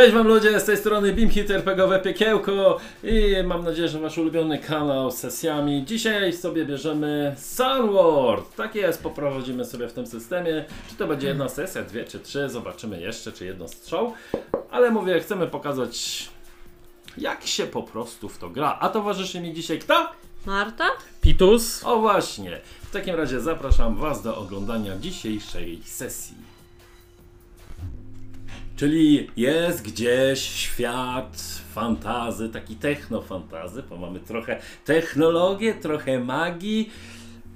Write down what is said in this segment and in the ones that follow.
Cześć wam ludzie, z tej strony BeamHitRPGowe Piekiełko i mam nadzieję, że wasz ulubiony kanał z sesjami. Dzisiaj sobie bierzemy Sunworld. Tak jest, poprowadzimy sobie w tym systemie. Czy to będzie jedna sesja, dwie czy trzy, zobaczymy jeszcze, czy jedno strzał. Ale mówię, chcemy pokazać, jak się po prostu w to gra. A towarzyszy mi dzisiaj kto? Marta? Pitus. O właśnie, w takim razie zapraszam was do oglądania dzisiejszej sesji. Czyli jest gdzieś świat fantazy, taki technofantazy, bo mamy trochę technologię, trochę magii.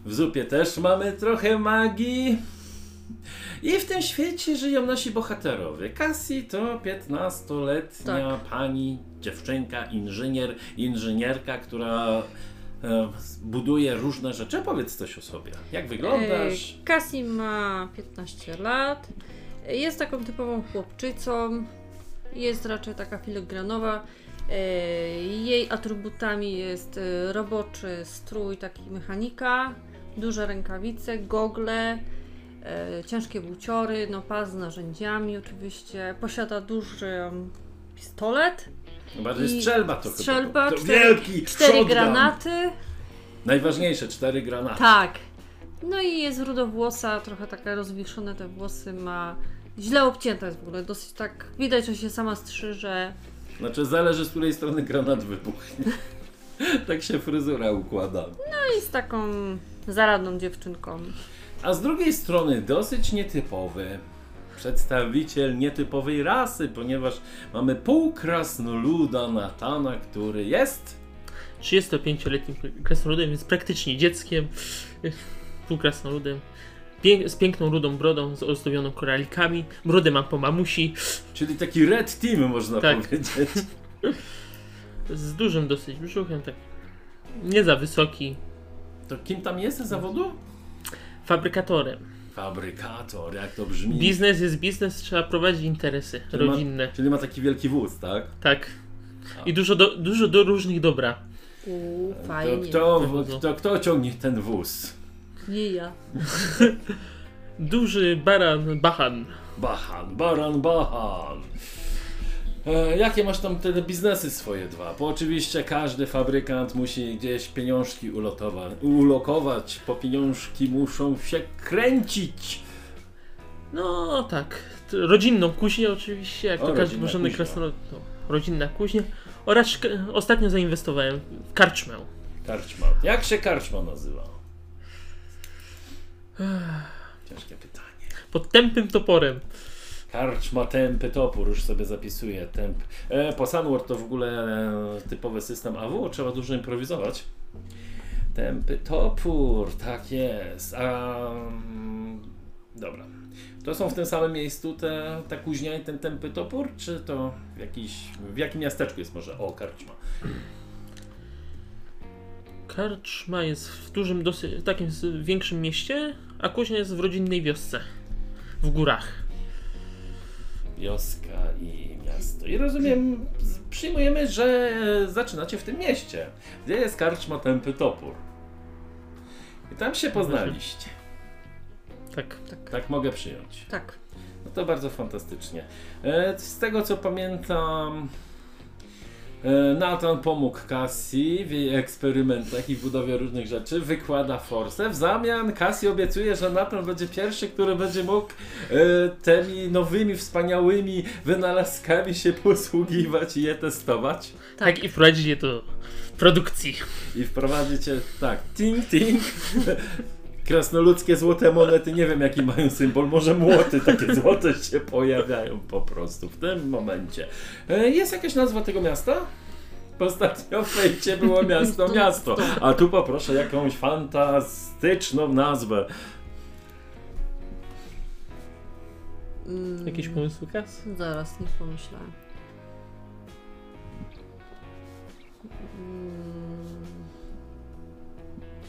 W zupie też mamy trochę magii. I w tym świecie żyją nasi bohaterowie. Cassie to 15-letnia pani, dziewczynka, inżynierka, która buduje różne rzeczy. Powiedz coś o sobie. Jak wyglądasz? Cassie ma 15 lat. Jest taką typową chłopczycą, jest raczej taka filigranowa, jej atrybutami jest roboczy strój, taki mechanika, duże rękawice, gogle, ciężkie buciory, no pas z narzędziami oczywiście, posiada duży pistolet. Bardziej strzelba to chyba, to wielki, 4 granaty. Najważniejsze, 4 granaty. Tak. No i jest rudowłosa, trochę taka rozwieszone te włosy ma, źle obcięta jest w ogóle, dosyć tak, widać, że się sama strzyże. Znaczy zależy, z której strony granat wybuchnie. Tak się fryzura układa. No i z taką zaradną dziewczynką. A z drugiej strony dosyć nietypowy przedstawiciel nietypowej rasy, ponieważ mamy półkrasnoluda Natana, który jest 35-letnim krasnoludem, więc praktycznie dzieckiem. Półkrasnoludem, z piękną rudą brodą, z ozdobioną koralikami, brodę ma po mamusi. Czyli taki red team, można powiedzieć. Z dużym dosyć brzuchem, tak nie za wysoki. To kim tam jest z zawodu? Fabrykatorem. Fabrykator, jak to brzmi. Biznes jest biznes, trzeba prowadzić interesy rodzinne. Czyli ma taki wielki wóz, tak? Tak. A. I dużo do różnych dobra. Fajnie. Kto ciągnie ten wóz? Nie ja. Duży baran, Bachan. Bachan, baran, Bachan. Jakie masz tam te biznesy swoje dwa? Bo oczywiście każdy fabrykant musi gdzieś pieniążki ulokować, po pieniążki muszą się kręcić. No tak, rodzinną kuźnię oczywiście, jak to każdy możemy krasnolud. Rodzinna kuźnia. Oraz ostatnio zainwestowałem w karczmę. Karczma. Jak się karczma nazywa? Ciężkie pytanie. Pod Tępym Toporem. Karczma Tępy Topór, już sobie zapisuję. Po Sunworld to w ogóle typowy system AW, trzeba dużo improwizować. Tępy Topór, tak jest. Dobra. To są w tym samym miejscu ta kuźnia i ten Tępy Topór, czy to w jakim miasteczku jest może? O, karczma. Karczma jest w dużym, dosyć, takim większym mieście, a kuźnia jest w rodzinnej wiosce, w górach. Wioska i miasto. I rozumiem, przyjmujemy, że zaczynacie w tym mieście, gdzie jest karczma Tępy Topór. I tam się poznaliście. Tak. Tak mogę przyjąć. Tak. No to bardzo fantastycznie. Z tego co pamiętam, Natan pomógł Cassie w jej eksperymentach i budowie różnych rzeczy, wykłada forsę. W zamian Cassie obiecuje, że Natan będzie pierwszy, który będzie mógł tymi nowymi, wspaniałymi wynalazkami się posługiwać i je testować. Tak, i wprowadzić je do produkcji. I wprowadzić je, tak, ting, ting. Krasnoludzkie złote monety, nie wiem jaki mają symbol, może młoty takie złote się pojawiają po prostu w tym momencie. Jest jakaś nazwa tego miasta? Ostatnio w fejcie było miasto, a tu poproszę jakąś fantastyczną nazwę. Jakiś pomysł, Kas? Zaraz, nie pomyślałem.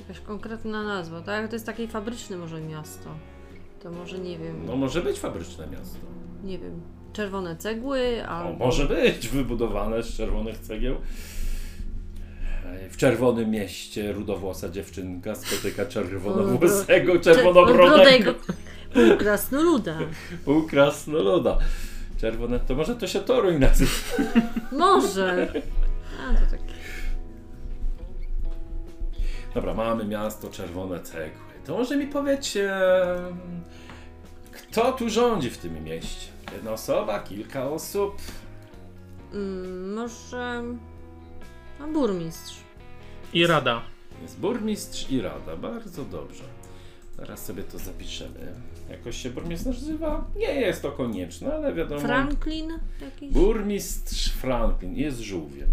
Jakaś konkretna nazwa, tak? To jest takie fabryczne może miasto. To może nie wiem. No może być fabryczne miasto. Nie wiem. Czerwone Cegły, albo... No, może być wybudowane z czerwonych cegieł. W czerwonym mieście rudowłosa dziewczynka spotyka czerwonowłosego, czerwonobrodego. Półkrasnoluda. Czerwone, to może to się toruj nazywa. Może. A, to tak. Dobra, mamy miasto Czerwone Cegły. To może mi powiedz, kto tu rządzi w tym mieście? Jedna osoba, kilka osób? Może... A burmistrz. I rada. Jest burmistrz i rada, bardzo dobrze. Zaraz sobie to zapiszemy. Jakoś się burmistrz nazywa? Nie jest to konieczne, ale wiadomo... Franklin jakiś? Burmistrz Franklin. Jest żółwiem.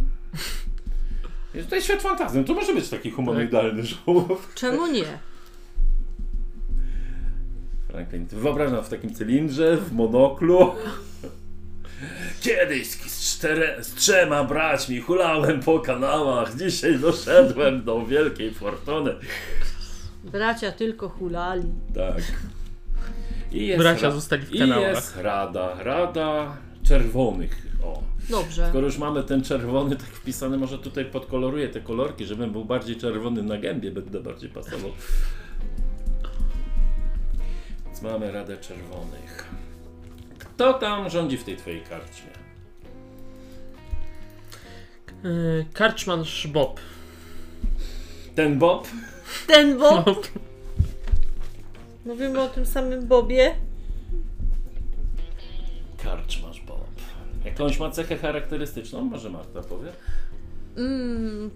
Jest tutaj świat fantazji. To może być taki humanoidalny żółw. Czemu nie? Franklin. Wyobrażam w takim cylindrze, w monoklu. Kiedyś z trzema braćmi hulałem po kanałach. Dzisiaj doszedłem do wielkiej fortuny. Bracia tylko hulali. Tak. Bracia zostali w kanałach. I jest rada. Rada czerwonych. O. Dobrze. Skoro już mamy ten czerwony tak wpisany, może tutaj podkoloruję te kolorki, żebym był bardziej czerwony na gębie. Będę bardziej pasował. Więc mamy Radę Czerwonych. Kto tam rządzi w tej twojej karczmie? Karczmansz Bob. Ten Bob? Ten Bob? Bob. Mówimy o tym samym Bobie. Karczmansz Bob. Jakąś ma cechę charakterystyczną? Może Marta powie?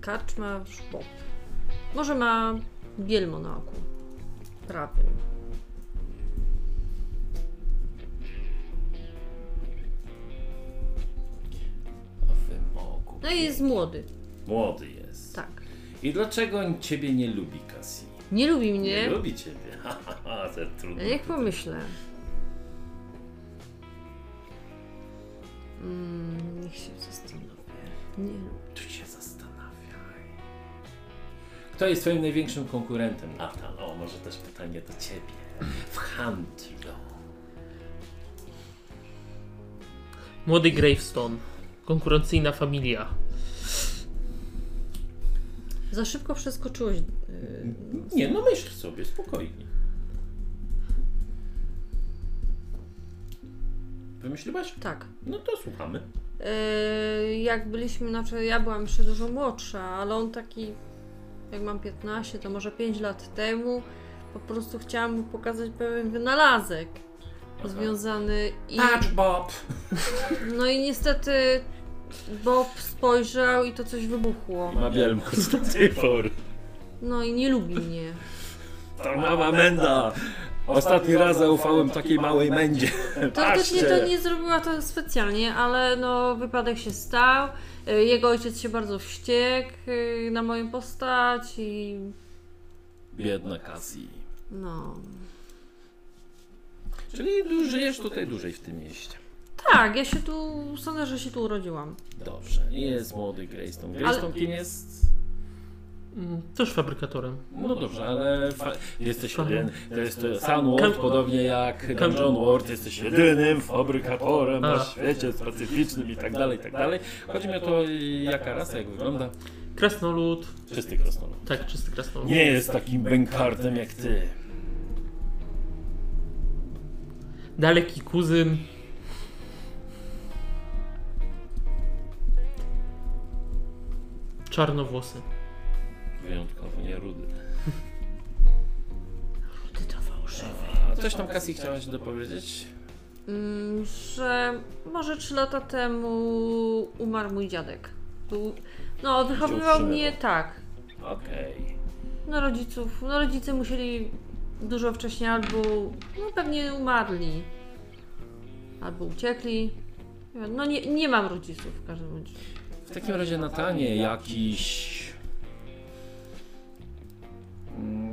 Karczmansz Bob. Może ma bielmo na oku. Prawie. No i jest młody. Młody jest. Tak. I dlaczego ciebie nie lubi, Cassie? Nie lubi mnie. Nie lubi ciebie. Trudno. Ja niech pomyślę. Niech się zastanowię. Nie lubi. Tu się zastanawiaj. Kto jest twoim największym konkurentem? Natan, o, może też pytanie do ciebie. W handlu. Młody Gravestone. Konkurencyjna familia. Za szybko przeskoczyłeś. Nie, no myśl sobie, spokojnie. Wymyśliłaś? Tak. No to słuchamy. Jak byliśmy, znaczy ja byłam jeszcze dużo młodsza, ale on taki, jak mam 15, to może 5 lat temu, po prostu chciałam mu pokazać pewien wynalazek. Aha. Związany i... Patrz, Bob! No i niestety... Bob spojrzał i to coś wybuchło. I ma bielmo z tej pory. No i nie lubi mnie. To mała menda! Ostatni raz zaufałem takiej małej mendzie. Teoretycznie to nie zrobiła to specjalnie, ale no wypadek się stał. Jego ojciec się bardzo wściekł na moją postać i... Biedna Cassie. No... Czyli żyjesz tutaj dłużej w tym mieście. Tak, ja się tu, sądzę, że się tu urodziłam. Dobrze, jest młody Greystone. Greystone kim jest? Też fabrykatorem. No dobrze, ale jesteś jedyny. To jest Sunworld, podobnie jak Dungeon World, jesteś jedynym fabrykatorem na świecie specyficznym i tak dalej, i tak dalej. Chodzi mi o to, jaka rasa, jak wygląda. Krasnolud. Czysty krasnolud. Tak, czysty krasnolud. Nie jest takim bękartem jak ty. Daleki kuzyn. Czarnowłosy. Wyjątkowo, nie rudy. Rudy to fałszywe. Coś tam Cassie chciałaś dopowiedzieć? Że może 3 lata temu umarł mój dziadek. No, wychowywał mnie tak. Okej. No rodziców, no rodzice musieli... Dużo wcześniej albo no pewnie umarli, albo uciekli. No nie mam rodziców w każdym razie. W takim razie Natanie jakiś...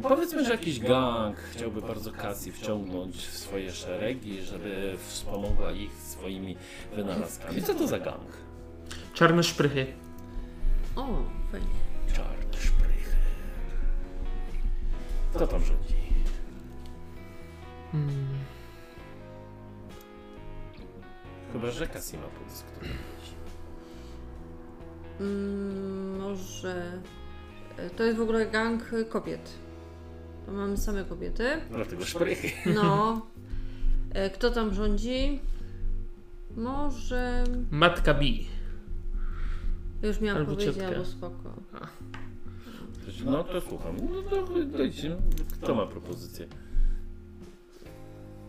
Powiedzmy, że jakiś gang chciałby bardzo Cassie wciągnąć w swoje szeregi, żeby wspomogła ich swoimi wynalazkami. Co to za gang? Czarne szprychy. O, fajnie. Czarne szprychy. Kto tam rządzi? Chyba, że Cassie ma pomysł, który widzi. Może... To jest w ogóle gang kobiet. To mamy same kobiety. Dlatego szprychy. No. Kto tam rządzi? Może... Matka B. Już miałam albo powiedzieć, ciotka. Albo spoko. A. No to słucham. No, dajcie, kto ma propozycję?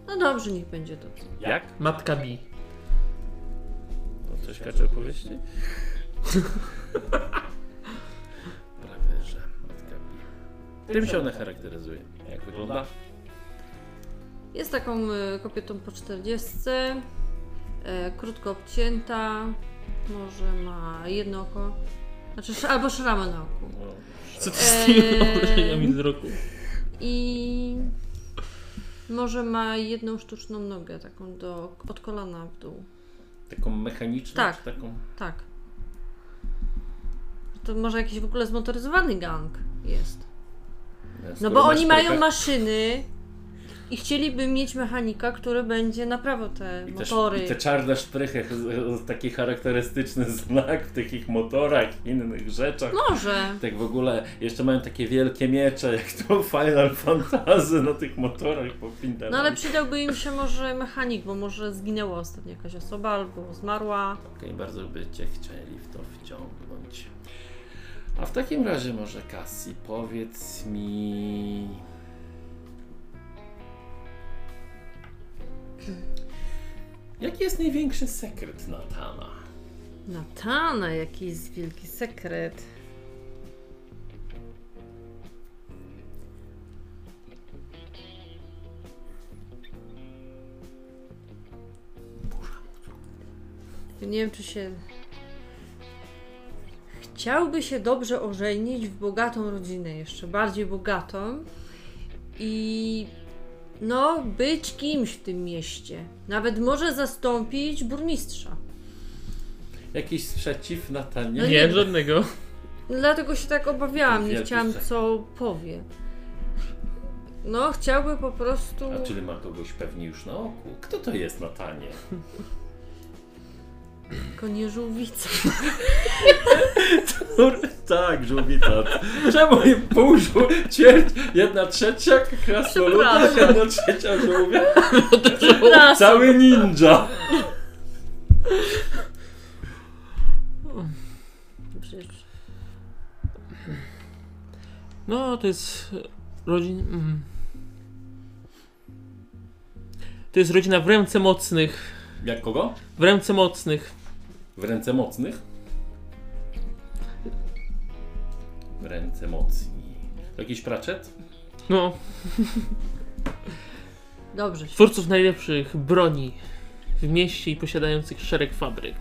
No dobrze, niech będzie to. Jak? Matka B. To coś kacze opowieści? Prawie, że Matka B. Tym się ona charakteryzuje. Jak wygląda? Jest taką kobietą po 40, krótko obcięta, może ma jedno oko, znaczy albo szramę na oku. No, co ty z tymi obrażeniami wzroku? I może ma jedną sztuczną nogę, taką od kolana w dół. Taką mechaniczną? Tak, czy taką? Tak. To może jakiś w ogóle zmotoryzowany gang jest. No bo oni mają maszyny. I chcieliby mieć mechanika, który będzie naprawiał te motory. I te czarne szprychy, taki charakterystyczny znak w tych ich motorach, innych rzeczach. Może. Tak w ogóle, jeszcze mają takie wielkie miecze, jak to Final Fantasy na tych motorach po pinterach. No ale przydałby im się może mechanik, bo może zginęła ostatnio jakaś osoba albo zmarła. Okej, bardzo by cię chcieli w to wciągnąć. A w takim razie może Cassie, powiedz mi... Jaki jest największy sekret Natana? Natana? Jaki jest wielki sekret? Nie wiem, czy się... Chciałby się dobrze ożenić w bogatą rodzinę, jeszcze bardziej bogatą i... No, być kimś w tym mieście. Nawet może zastąpić burmistrza. Jakiś sprzeciw Natanie? No nie, żadnego. Dlatego się tak obawiałam, nie chciałam co powie. No, chciałby po prostu... A czyli ma kogoś pewnie już na oku? Kto to jest Natanie? Konie żółwica. Tak, żółwica. Czemu im pół cierć? 1/3 krasnoluda, 1/3 żółwia. Cały ninja. No, to jest rodzina... To jest rodzina w Ręce Mocnych. Jak kogo? W Ręce Mocnych. W Ręce Mocnych? W Ręce Mocni. To jakiś Pratchett? No. Dobrze. Twórców najlepszych broni w mieście i posiadających szereg fabryk.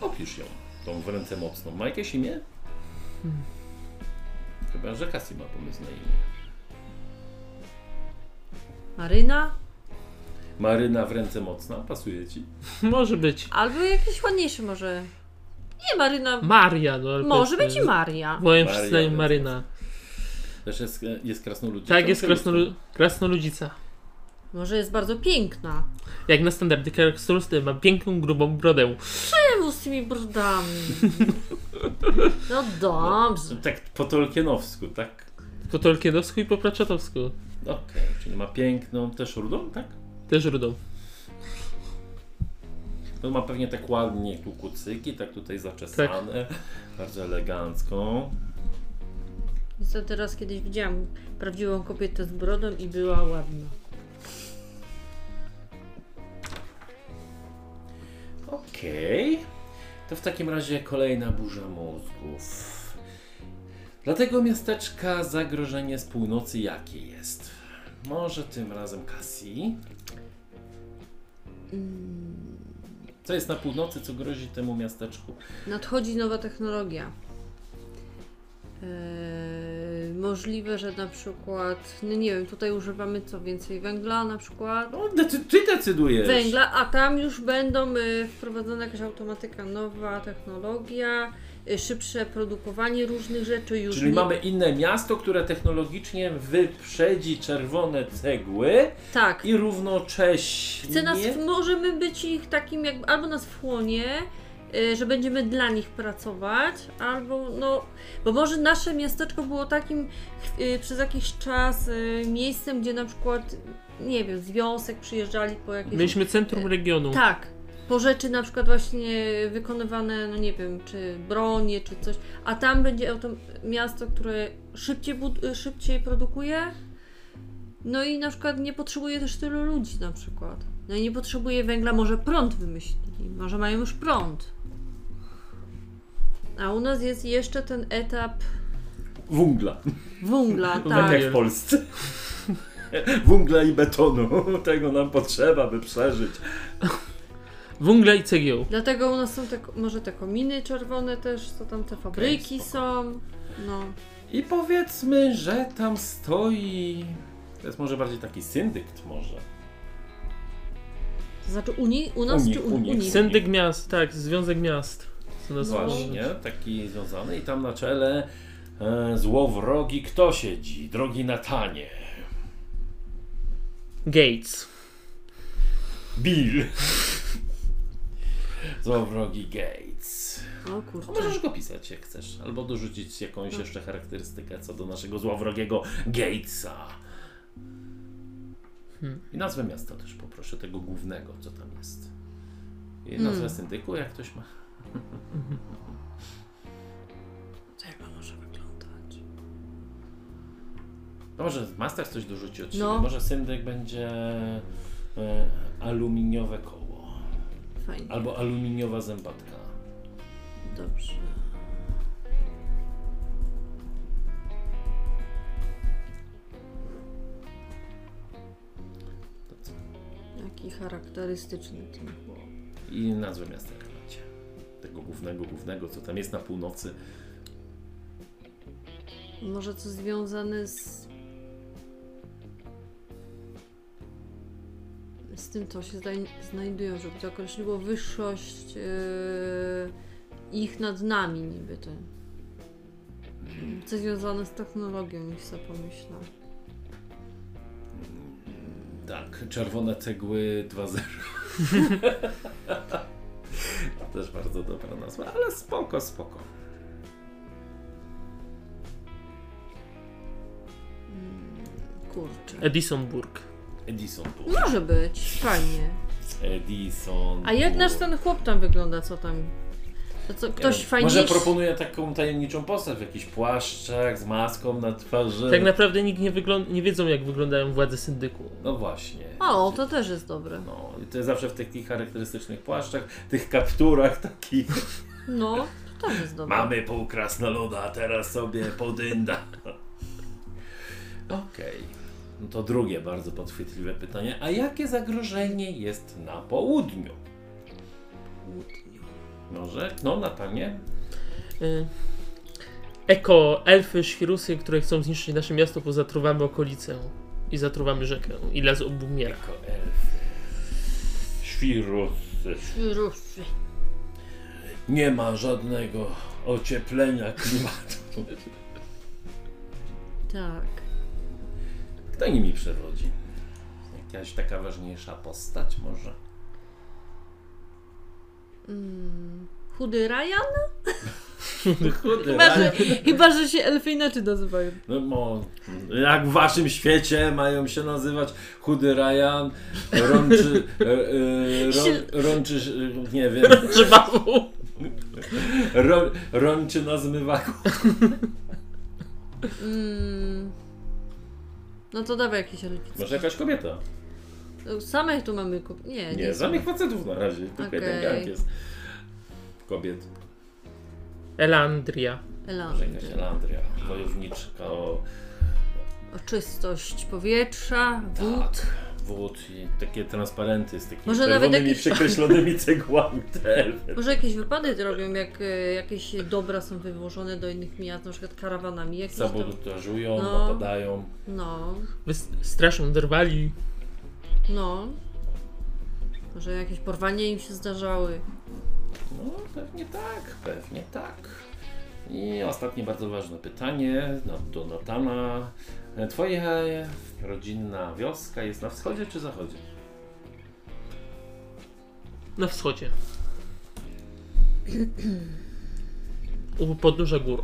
Opisz ją, tą w Ręce Mocną. Ma jakieś imię? Chyba, że Cassie ma pomysł na imię. Maryna? Maryna w Ręce Mocna, pasuje ci? Może być. Albo jakiś ładniejszy może. Nie, Maryna... Maria, no ale może być i Maria. Moim przynajmniej Maryna. Też jest krasnoludzica? Tak, jest krasnoludzica. Może jest bardzo piękna. Jak na standardy krasnoludzcy ma piękną, grubą brodę. Czemu z tymi brodami? No dobrze. No, tak po tolkienowsku, tak? Po tolkienowsku i po pratchettowsku. Okej, czyli ma piękną też rudą, tak? Też rudą. No ma pewnie tak ładnie tu kucyki, tak tutaj zaczesane, tak. Bardzo elegancką. Niestety raz kiedyś widziałam prawdziwą kobietę z brodą i była ładna. Okej. To w takim razie kolejna burza mózgów. Dla tego miasteczka zagrożenie z północy jakie jest? Może tym razem Cassie? Co jest na północy, co grozi temu miasteczku? Nadchodzi nowa technologia. Możliwe, że na przykład, no nie wiem, tutaj używamy co więcej węgla na przykład. No, ty decydujesz. Węgla, a tam już będą wprowadzona jakaś automatyka, nowa technologia, szybsze produkowanie różnych rzeczy. Już czyli nie... mamy inne miasto, które technologicznie wyprzedzi Czerwone Cegły. Tak. I równocześnie... możemy być ich takim jakby, albo nas wchłonie, że będziemy dla nich pracować, albo no, bo może nasze miasteczko było takim przez jakiś czas miejscem, gdzie na przykład, nie wiem, związek przyjeżdżali po jakieś... Mieliśmy centrum regionu. Tak, po rzeczy na przykład właśnie wykonywane, no nie wiem, czy bronie, czy coś, a tam będzie to miasto, które szybciej produkuje, no i na przykład nie potrzebuje też tylu ludzi na przykład. No i nie potrzebuje węgla, może prąd wymyślili, może mają już prąd. A u nas jest jeszcze ten etap... Wungla. Wungla, tak. Tak jak w Polsce. Wungla i betonu. Tego nam potrzeba, by przeżyć. Wungla i cegieł. Dlatego u nas są te, może te kominy czerwone też, co tam te fabryki są. No. I powiedzmy, że tam stoi... To jest może bardziej taki syndykt może. To znaczy u nas czy Unii? Syndyk miast, tak, związek miast. Właśnie, taki związany i tam na czele złowrogi kto siedzi? Drogi Natanie. Gates. Bill. Złowrogi Gates. O kurczę. Możesz go pisać jak chcesz, albo dorzucić jakąś jeszcze charakterystykę co do naszego złowrogiego Gatesa. I nazwę miasta też poproszę, tego głównego, co tam jest. I nazwę syndyku, jak ktoś ma. Chyba może wyglądać. No może master coś dorzuci od siebie. No. Może syndyk będzie aluminiowe koło. Fajnie. Albo aluminiowa zębatka. Dobrze. Taki charakterystyczny ten chłop. I nazwę miasta jak macie. Tego głównego, co tam jest na północy. Może coś związane z tym, co się znajdują, żeby to określiło wyższość ich nad nami niby ten. Coś związane z technologią, niech sobie pomyślał. Tak, Czerwone Cegły 2.0. Też bardzo dobra nazwa, ale spoko. Kurczę. Edisonburg. Może być, fajnie. Edisonburg. A jak nasz ten chłop tam wygląda, co tam? To co, ktoś fajniejszy? Może proponuje taką tajemniczą postać w jakichś płaszczach z maską na twarzy. Tak naprawdę nikt nie wiedzą, jak wyglądają władze syndyku. No właśnie. O, to też jest dobre. No, to jest zawsze w takich charakterystycznych płaszczach, tych kapturach takich. No, to też jest dobre. Mamy pół krasnoloda, a teraz sobie podynda. Okej. No to drugie bardzo podchwytliwe pytanie. A jakie zagrożenie jest na południu? Może? No, Natanie? Eko, elfy, świrusy, które chcą zniszczyć nasze miasto, bo zatruwamy okolicę i zatruwamy rzekę i las obumiera. Eko, elfy, świrusy. Nie ma żadnego ocieplenia klimatu. Tak. Kto nimi przewodzi? Jakaś taka ważniejsza postać może? Chudy Ryan? Chyba, że się elfy inaczej nazywają. No, jak w waszym świecie mają się nazywać Chudy Ryan, Rączy nie wiem. Rączy na zmywaku. No to dawaj jakieś elficki. Może jakaś kobieta. Samych tu mamy kobiet. Nie samych facetów na razie. Tylko jeden gang jest. Kobiet. Elandria. Wojowniczka o czystość powietrza, wód i takie transparenty z takimi czerwonymi, przekreślonymi cegłami. Może jakieś wypady robią, jak jakieś dobra są wywożone do innych miast, na przykład karawanami. Sabotażują, napadają. No. Straszą, drwali. No. Może jakieś porwania im się zdarzały. No, pewnie tak. I ostatnie bardzo ważne pytanie do Natana. Twoja rodzinna wioska jest na wschodzie czy zachodzie? Na wschodzie. U podnóża gór.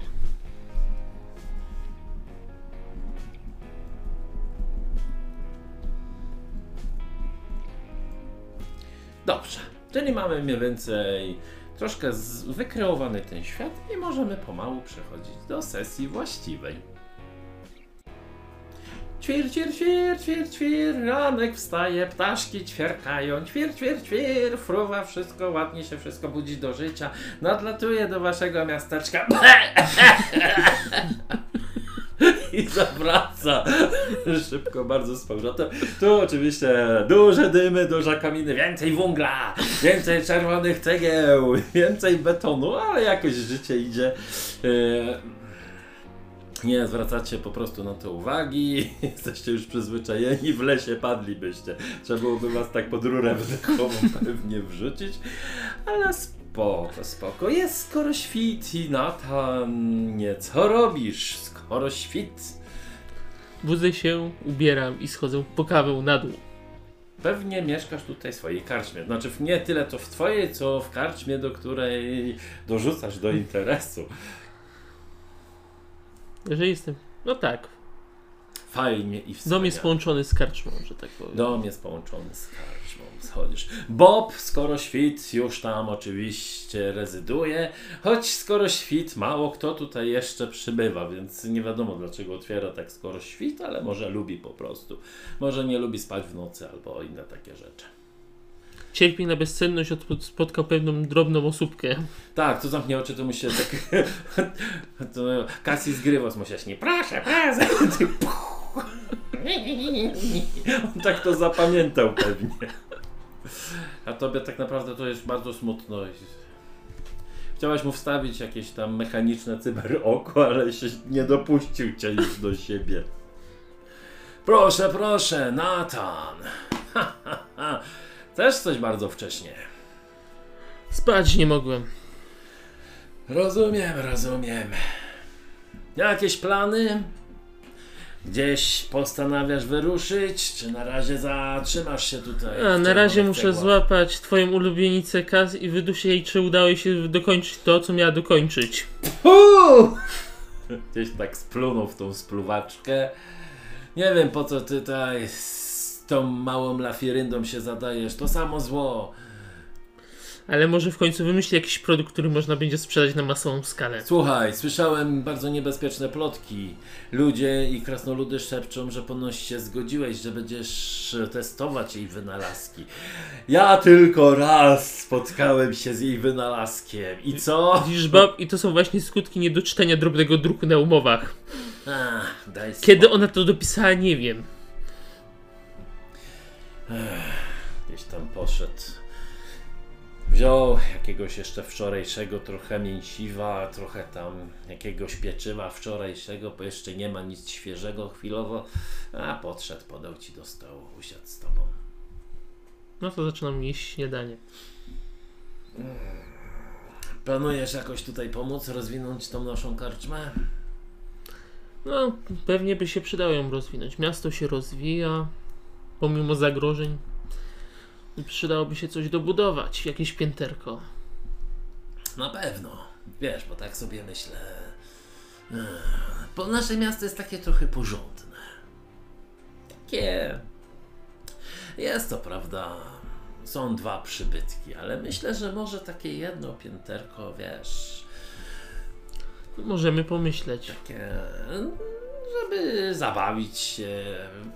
Dobrze. Czyli mamy mniej więcej troszkę wykreowany ten świat i możemy pomału przechodzić do sesji właściwej. Ćwir, ćwir, ćwir, ćwir, ćwir, ranek wstaje, ptaszki ćwierkają, ćwir, ćwir, ćwir, fruwa, wszystko ładnie się, wszystko budzi do życia, nadlatuje do waszego miasteczka i zawraca szybko, bardzo z powrotem. Tu oczywiście duże dymy, duże kominy, więcej węgla, więcej czerwonych cegieł, więcej betonu, ale jakoś życie idzie. Nie zwracacie po prostu na to uwagi, jesteście już przyzwyczajeni, w lesie padlibyście. Trzeba byłoby was tak pod rurę wdechową pewnie wrzucić, ale spoko, spoko. Jest skoro świt i Natanie, co robisz, skoro świt? Budzę się, ubieram i schodzę po kawę na dół. Pewnie mieszkasz tutaj w swojej karczmie. Znaczy nie tyle to w twojej, co w karczmie, do której dorzucasz do interesu. Że jestem. No tak. Fajnie i wspaniale. Dom jest połączony z karczmą, że tak powiem. Dom jest połączony z karczmą, schodzisz. Bob, skoro świt, już tam oczywiście rezyduje, choć skoro świt, mało kto tutaj jeszcze przybywa, więc nie wiadomo dlaczego otwiera tak skoro świt, ale może lubi po prostu. Może nie lubi spać w nocy albo inne takie rzeczy. Cierpi na bezsenność, spotkał pewną drobną osóbkę. Tak, to zamknie oczy, to mu się tak... Cassie zgrywa, mu się śni. Proszę, proszę! On tak to zapamiętał pewnie. A tobie tak naprawdę to jest bardzo smutno. Chciałaś mu wstawić jakieś tam mechaniczne cyberoko, ale się nie dopuścił cię już do siebie. Proszę, proszę, Natan! Też coś bardzo wcześnie. Spać nie mogłem. Rozumiem, rozumiem. Jakieś plany? Gdzieś postanawiasz wyruszyć? Czy na razie zatrzymasz się tutaj? A na razie muszę złapać twoją ulubienicę Kaz i wydusię jej, czy udało się dokończyć to, co miała dokończyć. Puuu! Gdzieś tak splunął w tą spluwaczkę. Nie wiem, po co ty tutaj... tą małą lafiryndą się zadajesz, to samo zło. Ale może w końcu wymyśli jakiś produkt, który można będzie sprzedać na masową skalę. Słuchaj, słyszałem bardzo niebezpieczne plotki. Ludzie i krasnoludy szepczą, że ponoć się zgodziłeś, że będziesz testować jej wynalazki. Ja tylko raz spotkałem się z jej wynalazkiem. I co? I to są właśnie skutki niedoczytania drobnego druku na umowach. Ach, daj spokój. Kiedy ona to dopisała, nie wiem. Gdzieś tam poszedł. Wziął jakiegoś jeszcze wczorajszego, trochę mięsiwa, trochę tam jakiegoś pieczywa wczorajszego, bo jeszcze nie ma nic świeżego chwilowo. A podszedł, podał ci do stołu, usiadł z tobą. No to zaczynam jeść śniadanie. Planujesz jakoś tutaj pomóc, rozwinąć tą naszą karczmę? No, pewnie by się przydało ją rozwinąć. Miasto się rozwija. Pomimo zagrożeń przydałoby się coś dobudować, jakieś pięterko. Na pewno, wiesz, bo tak sobie myślę, bo nasze miasto jest takie trochę porządne. Takie, jest to prawda, są dwa przybytki, ale myślę, że może takie jedno pięterko, wiesz. Możemy pomyśleć. Takie... żeby zabawić się,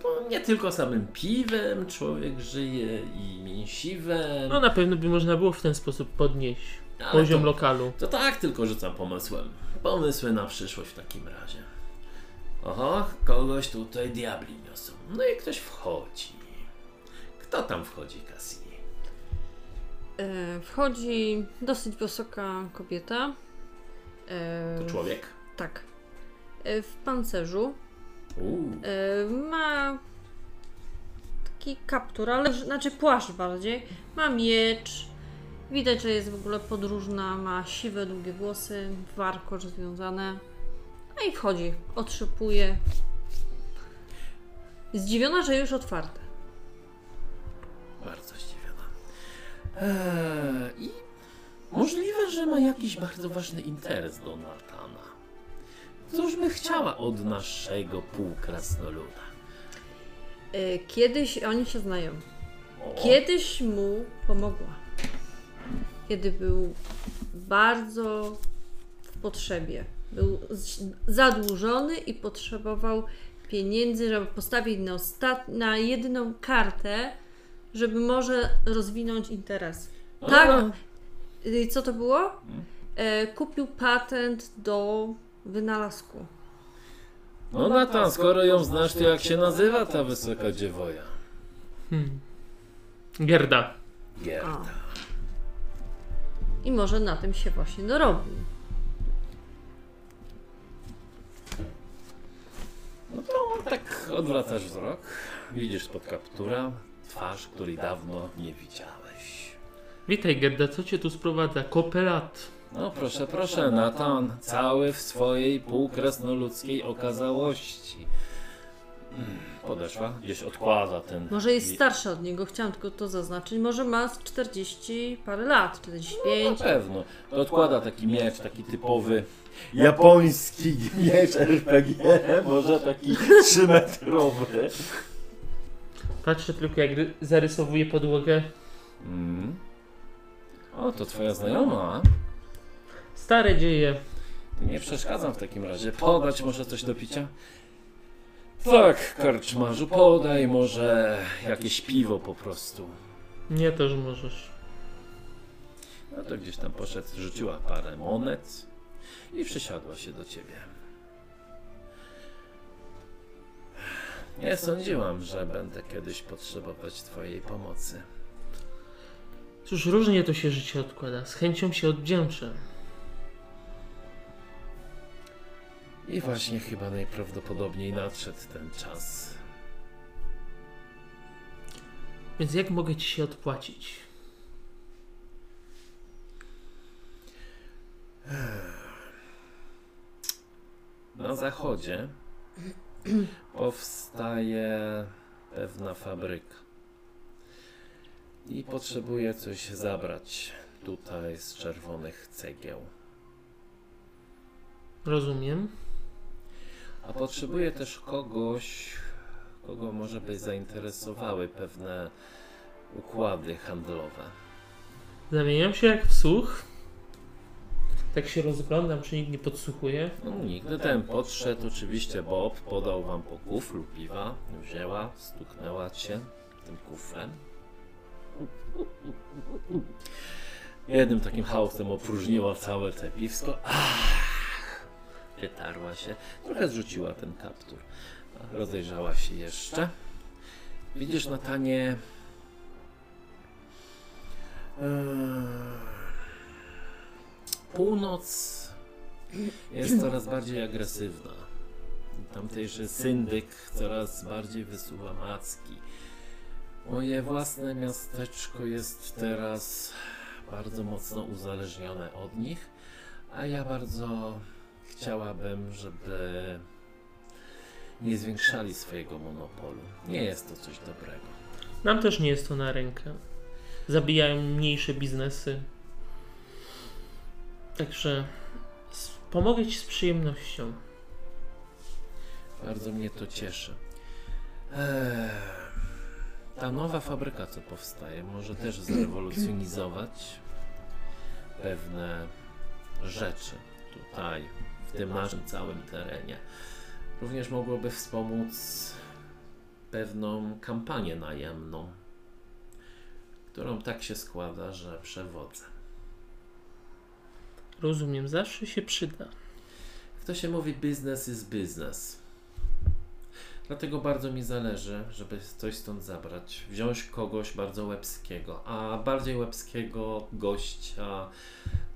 bo nie tylko samym piwem człowiek żyje i mięsiwem. No na pewno by można było w ten sposób podnieść ale poziom to, lokalu. To tak, tylko rzucam pomysłem. Pomysły na przyszłość w takim razie. Oho, kogoś tutaj diabli niosą. No i ktoś wchodzi. Kto tam wchodzi, Cassie? Wchodzi dosyć wysoka kobieta. To człowiek? Tak. W pancerzu. Ma taki kaptur, ale znaczy płaszcz bardziej. Ma miecz. Widać, że jest w ogóle podróżna. Ma siwe, długie włosy, warkocz związane. No i wchodzi. Otrzypuje. Zdziwiona, że już otwarte. Bardzo zdziwiona. I możliwe, że ma jakiś bardzo ważny interes do Natana. Cóż by chciała od naszego półkrasnoluda? Kiedyś oni się znają. Kiedyś mu pomogła. kiedy był bardzo w potrzebie. Był zadłużony i potrzebował pieniędzy, żeby postawić na jedyną kartę, żeby może rozwinąć interes. Tak. Co to było? Kupił patent do wynalazku. No Natan, skoro ją znasz, to jak się nazywa ta wysoka dziewoja? Gerda. Gerda. I może na tym się właśnie dorobił. No to tak odwracasz wzrok, widzisz pod kapturą twarz, której dawno nie widziałeś. Witaj Gerda, co cię tu sprowadza? Kopelat. No proszę, proszę, Natan, cały w swojej półkresnoludzkiej okazałości. Podeszła, gdzieś odkłada ten... Może jest starsza od niego, chciałam tylko to zaznaczyć. Może ma 40 parę lat, 45. No na pewno. To odkłada taki miecz, taki typowy japoński miecz RPG, może taki 3-metrowy. Patrzę tylko jak zarysowuje podłogę. O, to twoja znajoma. Stare dzieje. Nie przeszkadzam w takim razie. Podać może coś do picia? Tak, karczmarzu, podaj może jakieś piwo po prostu. Nie, też możesz. No to gdzieś tam poszedł, rzuciła parę monet i przysiadła się do ciebie. Nie sądziłam, że będę kiedyś potrzebować twojej pomocy. Cóż, różnie to się życie odkłada. Z chęcią się odwdzięczę. I właśnie chyba najprawdopodobniej nadszedł ten czas. Więc jak mogę ci się odpłacić? Na zachodzie powstaje pewna fabryka. I potrzebuję coś zabrać tutaj z czerwonych cegieł. Rozumiem. A potrzebuję też kogoś, kogo może by zainteresowały pewne układy handlowe. Zamieniam się jak w słuch. Tak się rozglądam, czy nikt nie podsłuchuje. No, nigdy ten podszedł. Oczywiście Bob podał wam po kuflu piwa. Wzięła, stuknęła cię tym kuflem. Jednym takim hałasem opróżniła całe te piwsko. Wytarła się, trochę zrzuciła ten kaptur. Rozejrzała się jeszcze. Widzisz, Natanie, północ jest coraz bardziej agresywna. Tamtejszy syndyk coraz bardziej wysuwa macki. Moje własne miasteczko jest teraz bardzo mocno uzależnione od nich, a ja bardzo chciałabym, żeby nie zwiększali swojego monopolu. Nie jest to coś dobrego. Nam też nie jest to na rękę. Zabijają mniejsze biznesy. Także pomogę ci z przyjemnością. Bardzo mnie to cieszy. Ta nowa fabryka, co powstaje, może też zrewolucjonizować pewne rzeczy tutaj, w tym naszym całym terenie. Również mogłoby wspomóc pewną kampanię najemną, którą tak się składa, że przewodzę. Rozumiem, zawsze się przyda. Jak to się mówi, biznes jest biznes. Dlatego bardzo mi zależy, żeby coś stąd zabrać, wziąć kogoś bardzo łebskiego, a bardziej łebskiego gościa,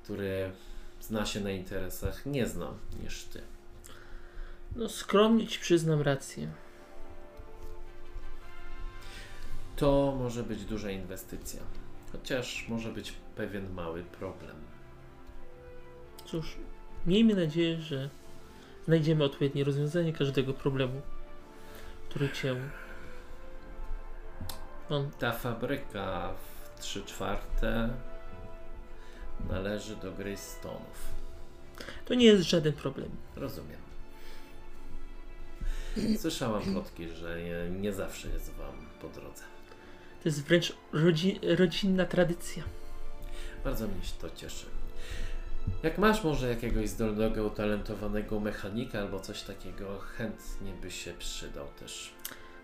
który zna się na interesach, nie znam niż ty. No skromnie ci przyznam rację. To może być duża inwestycja, chociaż może być pewien mały problem. Cóż, miejmy nadzieję, że znajdziemy odpowiednie rozwiązanie każdego problemu, który cię... Ta fabryka w 3/4 należy do Greystonów. To nie jest żaden problem. Rozumiem. Słyszałam plotki, że nie zawsze jest wam po drodze. To jest wręcz rodzinna tradycja. Bardzo mnie się to cieszy. Jak masz może jakiegoś zdolnego, utalentowanego mechanika albo coś takiego, chętnie by się przydał też.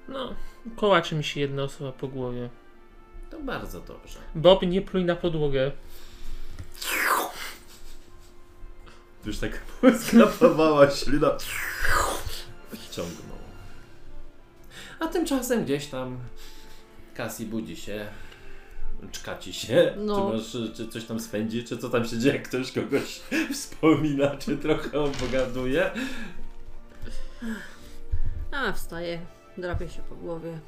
No, kołaczy mi się jedna osoba po głowie. To bardzo dobrze. Bob, nie pluj na podłogę. Ty już tak skrapowała ślina. Wciągnął. A tymczasem gdzieś tam Cassie budzi się, czkaci się, no. czy coś tam spędzi, czy co tam się dzieje, jak ktoś kogoś wspomina, czy trochę obgaduje. A wstaje, drapie się po głowie,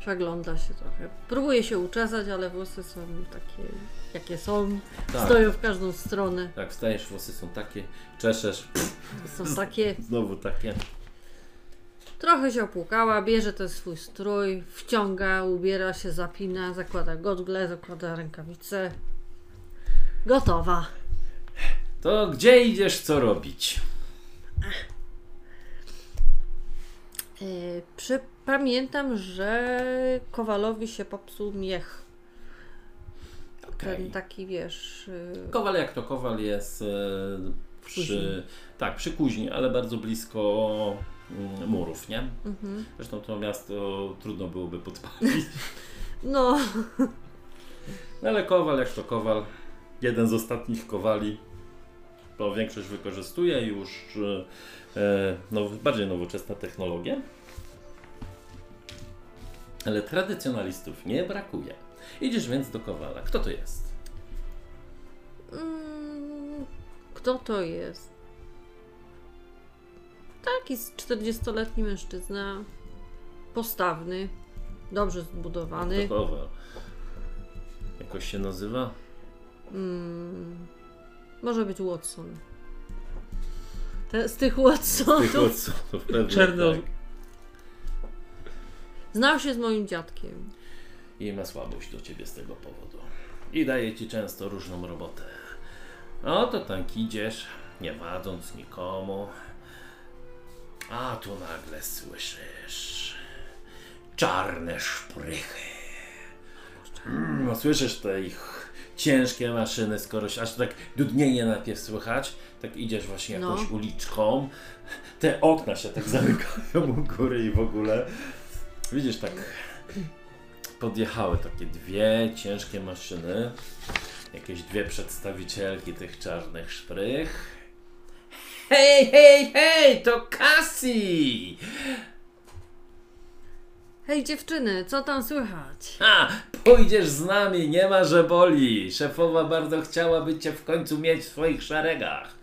przegląda się trochę. Próbuje się uczesać, ale włosy są takie, jakie są, tak. Stoją w każdą stronę. Tak, wstajesz, włosy są takie, czeszesz, są takie. Znowu takie. Trochę się opłukała, bierze ten swój strój, wciąga, ubiera się, zapina, zakłada godgle, zakłada rękawice. Gotowa. To gdzie idziesz, co robić? Pamiętam, że Kowalowi się popsuł miech. Okay. Ten taki, wiesz... Kowal jak to Kowal jest przy kuźni, ale bardzo blisko... murów, nie? Mhm. Zresztą to miasto trudno byłoby podpalić. No. Ale Kowal, jak to Kowal, jeden z ostatnich Kowali, bo większość wykorzystuje już bardziej nowoczesne technologie. Ale tradycjonalistów nie brakuje. Idziesz więc do Kowala. Kto to jest? Kto to jest? Taki 40-letni mężczyzna, postawny, dobrze zbudowany. Kowal. Jakoś się nazywa? Może być Watson. Z tych Watsonów. Czarno. Tak. Znał się z moim dziadkiem. I ma słabość do ciebie z tego powodu. I daje ci często różną robotę. No to tak idziesz, nie wadząc nikomu. A tu nagle słyszysz czarne szprychy. Słyszysz te ich ciężkie maszyny, skoro się aż tak dudnienie najpierw słychać. Tak idziesz właśnie jakąś uliczką. Te okna się tak zamykają u góry i w ogóle. Widzisz, tak podjechały takie dwie ciężkie maszyny. Jakieś dwie przedstawicielki tych czarnych szprych. Hej, hej, hej, to Cassie! Hej dziewczyny, co tam słychać? Pójdziesz z nami, nie ma że boli. Szefowa bardzo chciałaby cię w końcu mieć w swoich szeregach.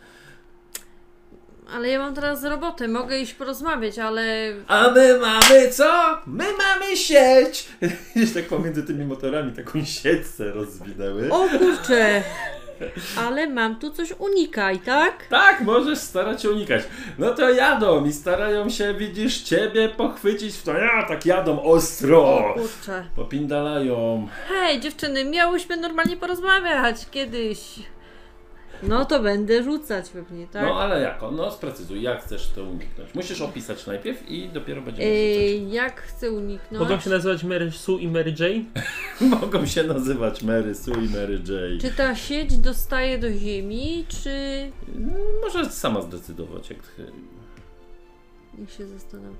Ale ja mam teraz robotę, mogę iść porozmawiać, ale... A my mamy co? My mamy sieć! Gdzieś tak pomiędzy tymi motorami taką sieczkę rozwinęły. O kurczę! Ale mam tu coś, unikaj, tak? Tak, możesz starać się unikać. No to jadą i starają się, widzisz, ciebie pochwycić w to. Ja tak jadą ostro. O kurczę. Popindalają. Hej dziewczyny, miałyśmy normalnie porozmawiać kiedyś. No to będę rzucać pewnie, tak? No ale jako? No sprecyzuj, jak chcesz to uniknąć. Musisz opisać najpierw i dopiero będziemy rzucać. Jak chcę uniknąć? Mogą się nazywać Mary Sue i Mary Jane? Mogą się nazywać Mary Sue i Mary Jane. Czy ta sieć dostaje do ziemi, czy... Możesz sama zdecydować, jak... Niech się zastanawiam.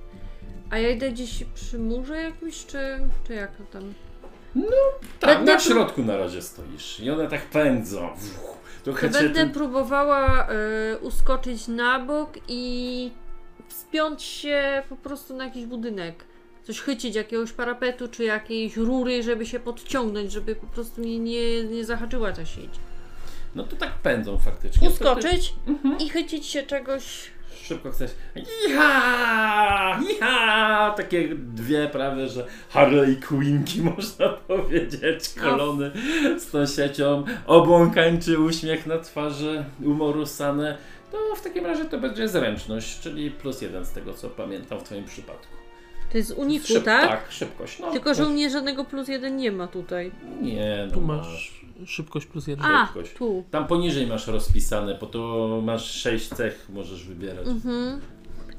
A ja idę gdzieś przy murze jakimś, czy jak tam? No tak, na środku na razie stoisz i one tak pędzą. Będę próbowała uskoczyć na bok i wspiąć się po prostu na jakiś budynek. Coś chycić, jakiegoś parapetu czy jakiejś rury, żeby się podciągnąć, żeby po prostu mnie nie zahaczyła ta sieć. No to tak pędzą faktycznie. Uskoczyć i chycić się czegoś. Szybko chcesz. Iha! Iha! Takie dwie prawie, że Harley Quinnki można powiedzieć, kolony z tą siecią, obłąkańczy uśmiech na twarzy, umorusane. No w takim razie to będzie zręczność, czyli +1 z tego co pamiętam w twoim przypadku. To jest uniku, tak? Tak, szybkość. No, tylko, że u mnie żadnego +1 nie ma tutaj. Nie, no tu masz szybkość +1. Szybkość. Tu. Tam poniżej masz rozpisane, bo to masz 6 cech, możesz wybierać.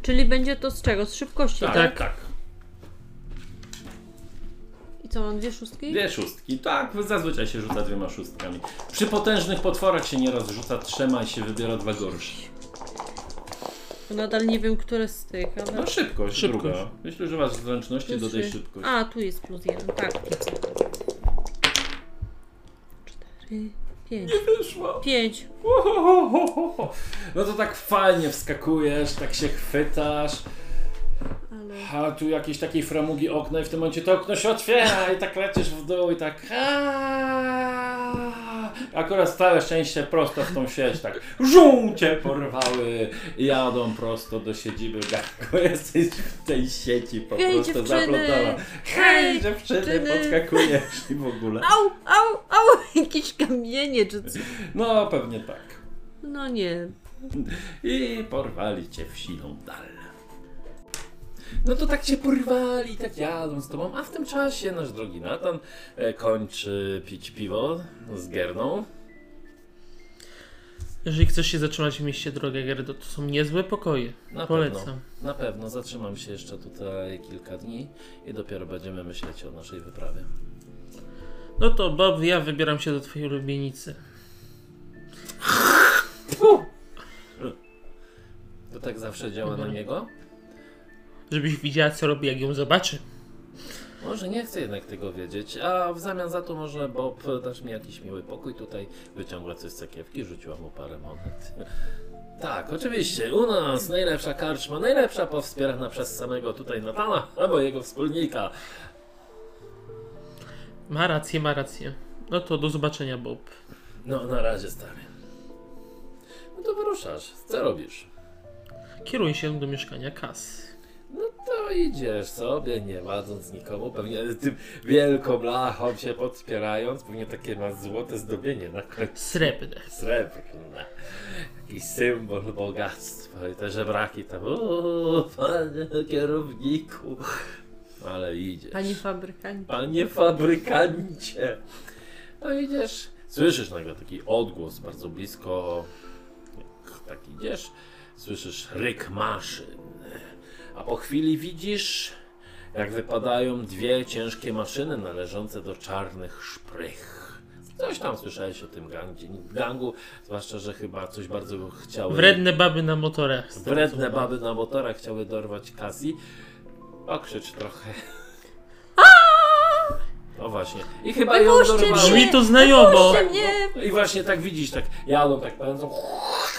Czyli będzie to z czego? Z szybkości, tak? Tak, tak. I co, mam dwie szóstki? Dwie szóstki, tak, zazwyczaj się rzuca dwiema szóstkami. Przy potężnych potworach się nieraz rzuca trzema i się wybiera dwa gorsze. Nadal nie wiem, które z tych, ale... No szybkość. Druga. Myślę, że masz zręczności, plus dodaj 3. Szybkość. A, tu jest plus 1, tak. 4... 5. Nie wyszło. 5. No to tak fajnie wskakujesz, tak się chwytasz. Ale... A tu jakieś takiej framugi okna i w tym momencie to okno się otwiera i tak lecisz w dół i tak... Akurat całe szczęście prosto w tą sieć, tak żółcie porwały, jadą prosto do siedziby gangu, jesteś w tej sieci po prostu zaplątana. Hej dziewczyny, podskakujesz i w ogóle. Au, jakieś kamienie czy coś. No pewnie tak. No nie. I porwali cię w siną dal. No to tak cię porwali, tak jadą z tobą, a w tym czasie nasz drogi Natan kończy pić piwo z Gerdą. Jeżeli chcesz się zatrzymać w mieście, droga Gerdo, to są niezłe pokoje. Polecam. Na pewno, zatrzymam się jeszcze tutaj kilka dni i dopiero będziemy myśleć o naszej wyprawie. No to Bob, ja wybieram się do twojej ulubienicy. To tak zawsze działa na niego? Żebyś widziała, co robi, jak ją zobaczy. Może nie chcę jednak tego wiedzieć, a w zamian za to może Bob dasz mi jakiś miły pokój tutaj. Wyciągła coś z sakiewki, rzuciła mu parę monet. Tak, oczywiście, u nas najlepsza karczma, najlepsza powspierana przez samego tutaj Natana albo jego wspólnika. Ma rację, ma rację. No to do zobaczenia, Bob. No, na razie, stary. No to wyruszasz. Co robisz? Kieruj się do mieszkania Cassie. No to idziesz sobie, nie wadząc nikomu, pewnie tym wielką blachą się podpierając, pewnie takie ma złote zdobienie na końcu. Srebrne. Jakiś symbol bogactwa i te żebraki tam, panie kierowniku, ale idziesz. Panie fabrykancie. No idziesz, słyszysz nagle taki odgłos bardzo blisko, jak tak idziesz, słyszysz ryk maszyn. A po chwili widzisz, jak wypadają dwie ciężkie maszyny należące do Czarnych Szprych. Coś tam słyszałeś o tym gangu, zwłaszcza, że chyba coś bardzo chciały... Wredne baby na motorach chciały dorwać Cassie. Okrzycz trochę. No właśnie. I chyba ją dorwały. Brzmi to znajomo. I właśnie tak widzisz, tak jadą, tak pędzą.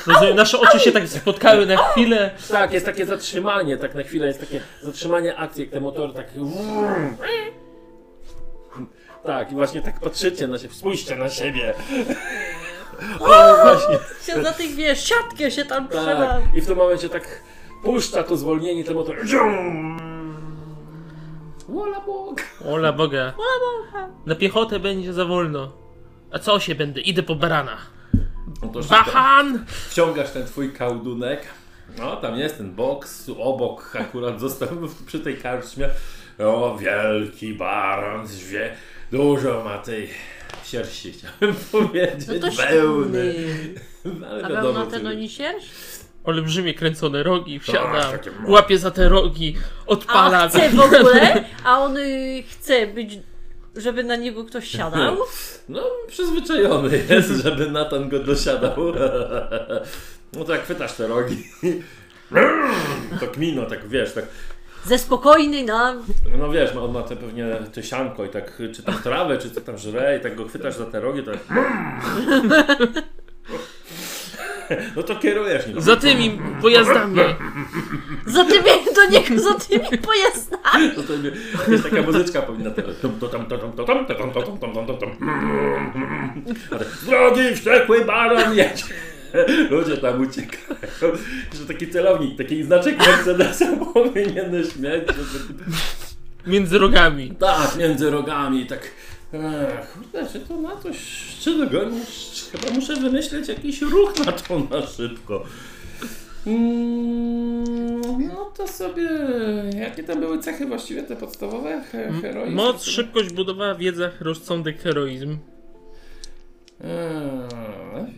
Rozumiem, nasze oczy się tak spotkały na chwilę. Tak, jest takie zatrzymanie, tak na chwilę jest takie zatrzymanie akcji, jak te motory tak... Tak, i właśnie tak patrzycie na siebie, spójrzcie na siebie. O, właśnie. Się za tych, wiesz, siatkę się tam przerwa. Tak, i w tym momencie tak puszcza to zwolnienie, te motory... Ola Boga. Na piechotę będzie za wolno. A co się będę? Idę po barana. No Bachan! Wciągasz ten twój kałdunek. No, tam jest ten boks, obok akurat został przy tej karczmie. O, wielki baran, dużo ma tej sierści, chciałem powiedzieć. No to pełny. Ale a wiadomo, tego nie sierść? Olbrzymie kręcone rogi, wsiada, łapie za te rogi, odpala. A chce w ogóle? A on chce być... Żeby na niego ktoś siadał? No, przyzwyczajony jest, żeby Natan go dosiadał. No to jak chwytasz te rogi, to kmino, tak wiesz, tak... Ze spokojnej na... No wiesz, on ma te pewnie tysianko i tak, czy tam trawę, czy tam żre i tak go chwytasz za te rogi, to tak... No to kierujesz nim. Za tymi pojazdami. To jest taka muzyczka powinna teraz. Drogi wściekły baron jedzie. Ludzie tam uciekają. Że taki celownik, taki znaczek Mercedesa powinien śmiać. Między rogami. Tak, między rogami. Tak. Kurde, czy to na coś, czy dogonisz? Chyba muszę wymyśleć jakiś ruch na to na szybko. No to sobie... Jakie tam były cechy właściwie te podstawowe? Heroizm? Moc, szybkość, budowa, wiedza, rozsądek, heroizm.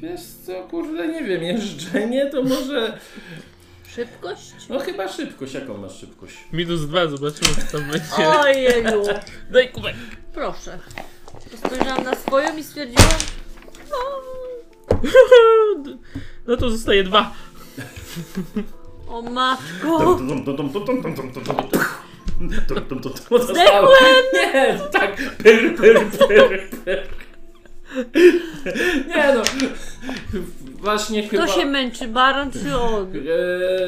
Wiesz co, kurde, nie wiem, jeżdżenie to może... Szybkość? No chyba szybkość. Jaką masz szybkość? -2, zobaczymy co tam będzie. Ojeju. Daj kubek. Proszę. Spojrzałam na swoją i stwierdziłam... No to zostaje 2. O matko! Zdechłem! Nie, tak! Pyr, pyr, pyr, pyr. Nie no, właśnie chyba... Kto się męczy, baron czy on?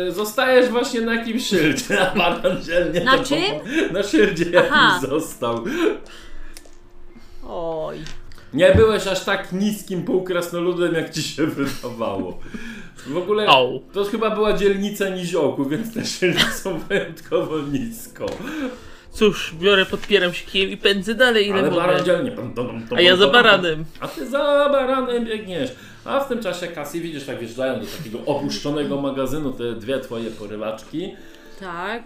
Zostajesz właśnie na jakimś szyldzie, a baron dzielnie... Na czym? Na szyldzie jakiś został. Oj... Nie byłeś aż tak niskim półkrasnoludem, jak ci się wydawało. W ogóle to chyba była dzielnica Niziołku, więc te szyldy są wyjątkowo nisko. Cóż, biorę, podpieram się kijem i pędzę dalej, ile mogę. Ale dzielnie. A ja za baranem. A ty za baranem biegniesz. A w tym czasie Cassie, widzisz, jak wjeżdżają do takiego opuszczonego magazynu te dwie twoje porywaczki. Tak.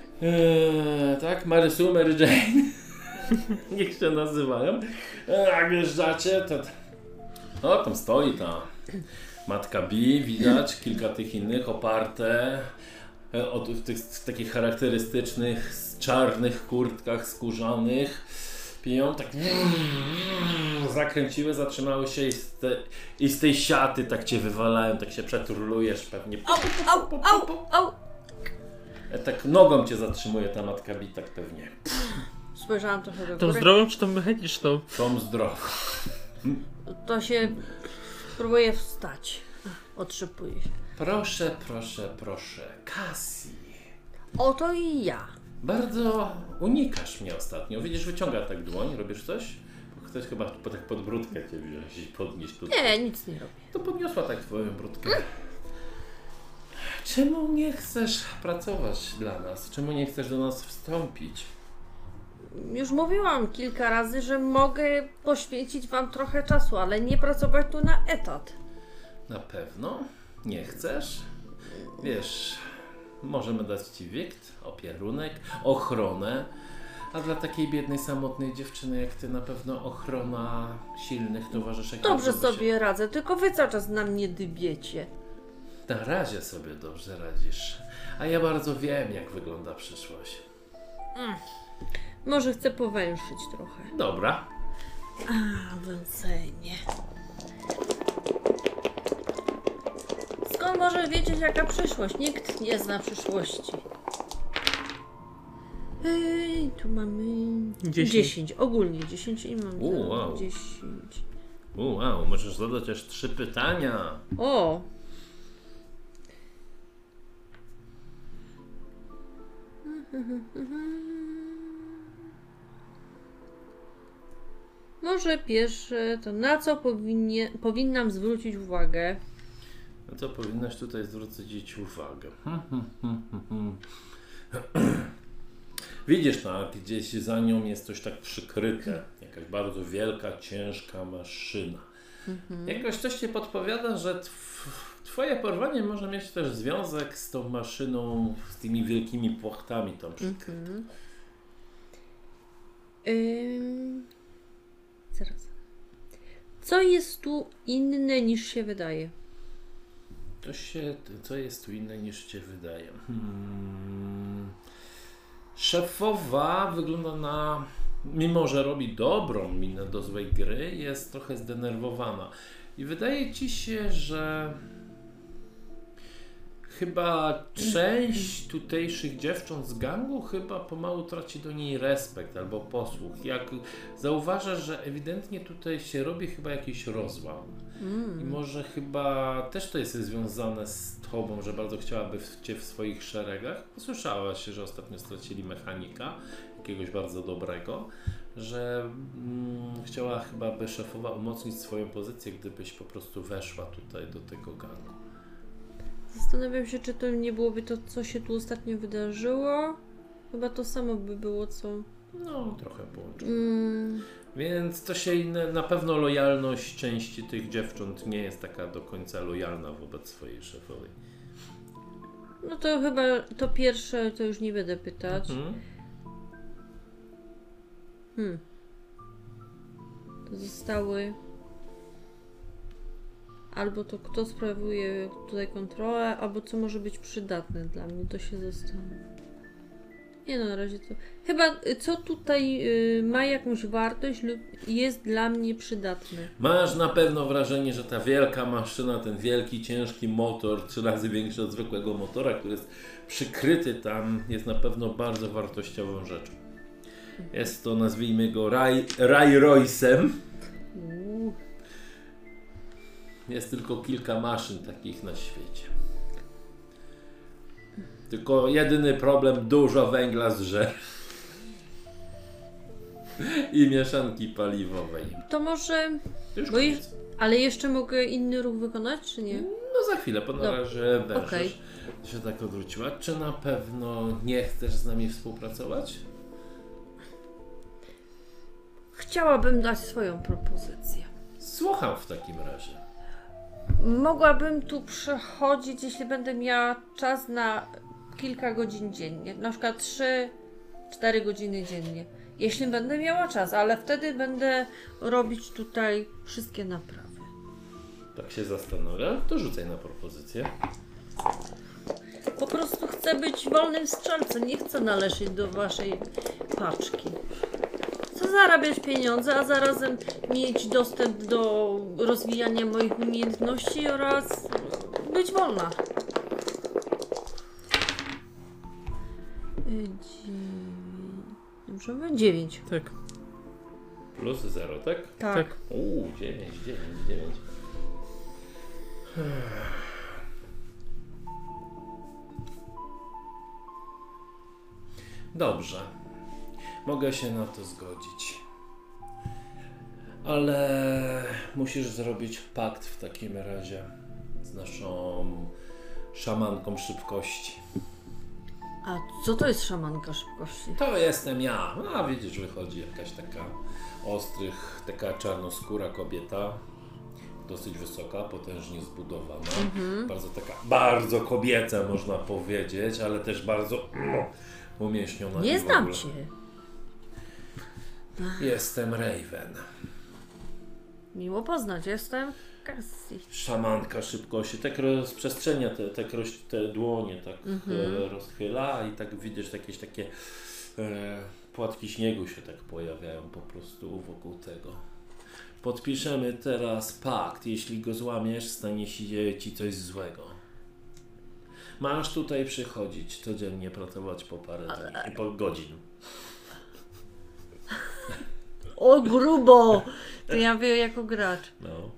Tak, Marysu, Mary Jane. Niech się nazywają. Jak wjeżdżacie, to... O, tam stoi ta Matka B, widać, kilka tych innych oparte w tych takich charakterystycznych, czarnych kurtkach skórzanych. Piją, tak zakręciły, zatrzymały się i z tej siaty tak cię wywalają, tak się przeturlujesz pewnie. Au! Tak nogą cię zatrzymuje ta Matka B, tak pewnie. Spojrzałam trochę do góry. Tą zdrową czy tą mechaniczną? Tą zdrową. To się... Próbuję wstać. Otrzepuję się. Proszę, proszę, proszę. Cassie. Oto i ja. Bardzo unikasz mnie ostatnio. Widzisz, wyciąga tak dłoń. Robisz coś? Chcesz chyba tak pod brudkę cię wziąć i podnieść tutaj. Nie, nic nie robię. To podniosła tak twoją brudkę. Czemu nie chcesz pracować dla nas? Czemu nie chcesz do nas wstąpić? Już mówiłam kilka razy, że mogę poświęcić wam trochę czasu, ale nie pracować tu na etat. Na pewno? Nie chcesz? Wiesz, możemy dać ci wikt, opierunek, ochronę, a dla takiej biednej, samotnej dziewczyny jak ty na pewno ochrona silnych towarzyszek. Dobrze sobie radzę, tylko wy cały czas na mnie dybiecie. Na razie sobie dobrze radzisz, a ja bardzo wiem, jak wygląda przyszłość. Może chcę powęszyć trochę. Dobra. Wędzenie. Skąd może wiedzieć, jaka przyszłość? Nikt nie zna przyszłości. Tu mamy... 10. Ogólnie 10 i mam 10. Wow, możesz zadać aż 3 pytania. O! Może pierwsze to na co powinnam zwrócić uwagę? Na co powinnaś tutaj zwrócić uwagę? Widzisz, gdzieś za nią jest coś tak przykryte. Jakaś bardzo wielka, ciężka maszyna. Jakoś coś ci podpowiada, że twoje porwanie może mieć też związek z tą maszyną, z tymi wielkimi płachtami tam przykryte. Zaraz. Co jest tu inne niż się wydaje? Co jest tu inne niż się wydaje? Szefowa wygląda na... Mimo, że robi dobrą minę do złej gry, jest trochę zdenerwowana. I wydaje ci się, że... Chyba część tutejszych dziewcząt z gangu chyba pomału traci do niej respekt albo posłuch. Jak zauważasz, że ewidentnie tutaj się robi chyba jakiś rozłam. I może chyba też to jest związane z tobą, że bardzo chciałaby cię w swoich szeregach. Posłyszałaś, że ostatnio stracili mechanika, jakiegoś bardzo dobrego, że chciała chyba, by szefowa umocnić swoją pozycję, gdybyś po prostu weszła tutaj do tego gangu. Zastanawiam się, czy to nie byłoby to, co się tu ostatnio wydarzyło. Chyba to samo by było, co... No, trochę połączone. Więc to się inne... Na pewno lojalność części tych dziewcząt nie jest taka do końca lojalna wobec swojej szefowej. No to chyba to pierwsze, to już nie będę pytać. To zostały... albo to kto sprawuje tutaj kontrolę, albo co może być przydatne dla mnie, to się zastanawiam. Nie no, na razie to... Chyba co tutaj ma jakąś wartość lub jest dla mnie przydatne. Masz na pewno wrażenie, że ta wielka maszyna, ten wielki, ciężki motor, 3 razy większy od zwykłego motora, który jest przykryty tam, jest na pewno bardzo wartościową rzeczą. Jest to, nazwijmy go, Ray Royce'em. Jest tylko kilka maszyn takich na świecie. Tylko jedyny problem, dużo węgla zżera. I mieszanki paliwowej. To może... Już ale jeszcze mogę inny ruch wykonać, czy nie? No za chwilę, bo na razie wężysz. Okay. Się tak odwróciła. Czy na pewno nie chcesz z nami współpracować? Chciałabym dać swoją propozycję. Słucham w takim razie. Mogłabym tu przychodzić, jeśli będę miała czas, na kilka godzin dziennie. Na przykład 3-4 godziny dziennie. Jeśli będę miała czas, ale wtedy będę robić tutaj wszystkie naprawy. Tak się zastanawiam, to rzucaj na propozycję. Po prostu chcę być wolnym strzelcem, nie chcę należeć do waszej paczki. Chcę zarabiać pieniądze, a zarazem mieć dostęp do rozwijania moich umiejętności oraz być wolna. Dobrze, 9. Tak. Plus 0, tak? Tak. Uuu, 9. Dobrze. Mogę się na to zgodzić. Ale musisz zrobić pakt w takim razie z naszą szamanką szybkości. A co to jest szamanka szybkości? To jestem ja. A widzisz, wychodzi jakaś taka taka czarnoskóra kobieta. Dosyć wysoka, potężnie zbudowana. Bardzo taka, bardzo kobieca można powiedzieć, ale też bardzo umięśniona. Nie znam cię. Jestem Raven. Miło poznać, jestem Cassie. Szamanka szybkości, tak rozprzestrzenia te dłonie, tak rozchyla i tak widzisz jakieś takie płatki śniegu się tak pojawiają po prostu wokół tego. Podpiszemy teraz pakt, jeśli go złamiesz, stanie się ci coś złego. Masz tutaj przychodzić, codziennie pracować po parę dni, po godzin. O grubo! To ja mówię jako gracz. No.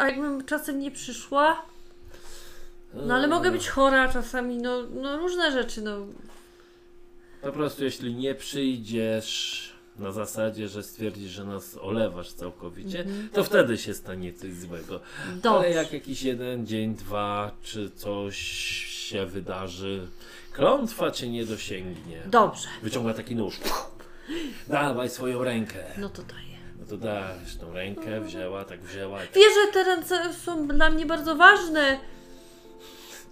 A jakbym czasem nie przyszła? No ale mogę być chora czasami, no różne rzeczy, no. Po prostu jeśli nie przyjdziesz na zasadzie, że stwierdzisz, że nas olewasz całkowicie, to wtedy się stanie coś złego. Dobrze. Ale jak jakiś jeden dzień, dwa, czy coś się wydarzy, klątwa cię nie dosięgnie. Dobrze. Wyciąga taki nóż. Dawaj swoją rękę. No to daję. No to dajesz tą rękę, wzięła. Tak. Wiesz, że te ręce są dla mnie bardzo ważne.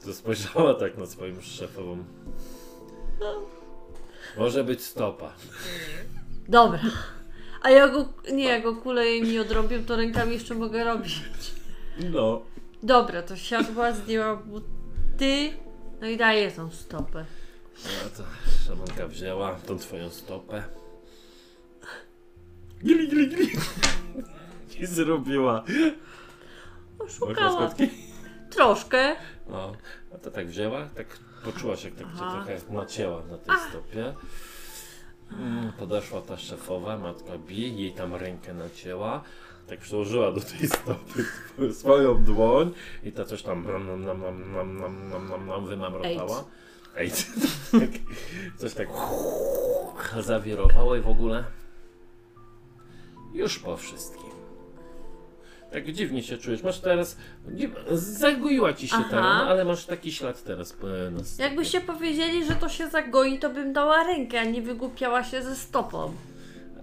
To spojrzała tak na swoim szefową. No. Może być stopa. Dobra. A jak go kulę i mi odrobią, to rękami jeszcze mogę robić. No. Dobra, to siadła, zdjęła buty, no i daję tą stopę. No to szamanka wzięła tą twoją stopę. Gili. I zrobiła. Oszukała. Troszkę. No, a to tak wzięła, tak poczułaś, jak tak cię trochę nacięła na tej stopie. Podeszła ta szefowa, Matka B, jej tam rękę nacięła. Tak przyłożyła do tej stopy swoją dłoń i ta coś tam wymamrotała. Ej, coś tak zawirowało i w ogóle już po wszystkim. Tak dziwnie się czujesz. Masz teraz... Zagoiła ci się ta rana, ale masz taki ślad teraz. Jakbyście powiedzieli, że to się zagoi, to bym dała rękę, a nie wygłupiała się ze stopą.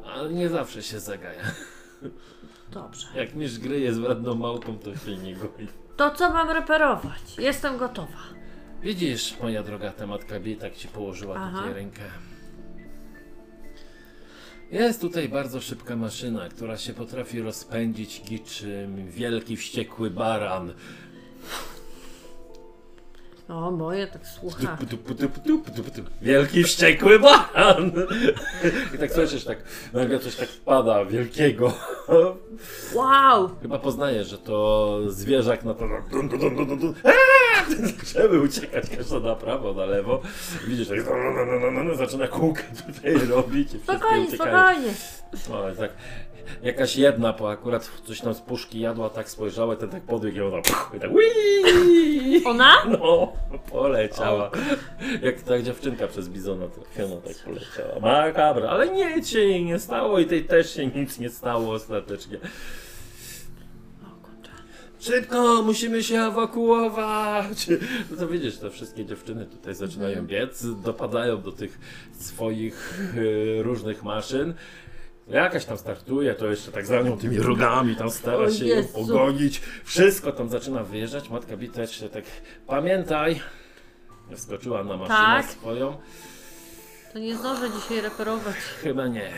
Ale nie zawsze się zagaja. Dobrze. Jak mysz gryje z wredną małpą, to się nie goi. To co mam reperować? Jestem gotowa. Widzisz, moja droga, ta Matka B tak ci położyła tutaj rękę. Jest tutaj bardzo szybka maszyna, która się potrafi rozpędzić niczym wielki, wściekły baran. O, moje tak słucha. Wielki, wściekły baran! I tak słyszysz, tak nagle coś tak wpada wielkiego. Wow! Chyba poznajesz, że to zwierzak na to... Zaczęły uciekać każda na prawo, na lewo. Widzisz, tak zaczyna kółka tutaj robić i wszystkie uciekają. O, tak. Jakaś jedna, bo akurat coś tam z puszki jadła, tak spojrzała, ten tak podbiegł i ona i tak wiii! Ona? No, poleciała. Jak ta dziewczynka przez bizona, to ona tak poleciała. Makabra, ale nic się jej nie stało i tej też się nic nie stało ostatecznie. Szybko, musimy się ewakuować! No to widzisz, te wszystkie dziewczyny tutaj zaczynają biec, dopadają do tych swoich różnych maszyn. Jakaś tam startuje, to jeszcze tak za nią tymi rogami tam stara się ją pogonić. Wszystko tam zaczyna wyjeżdżać. Matka B też się tak... Pamiętaj! Wskoczyła na maszynę swoją. To nie zdążę dzisiaj reperować. Chyba nie.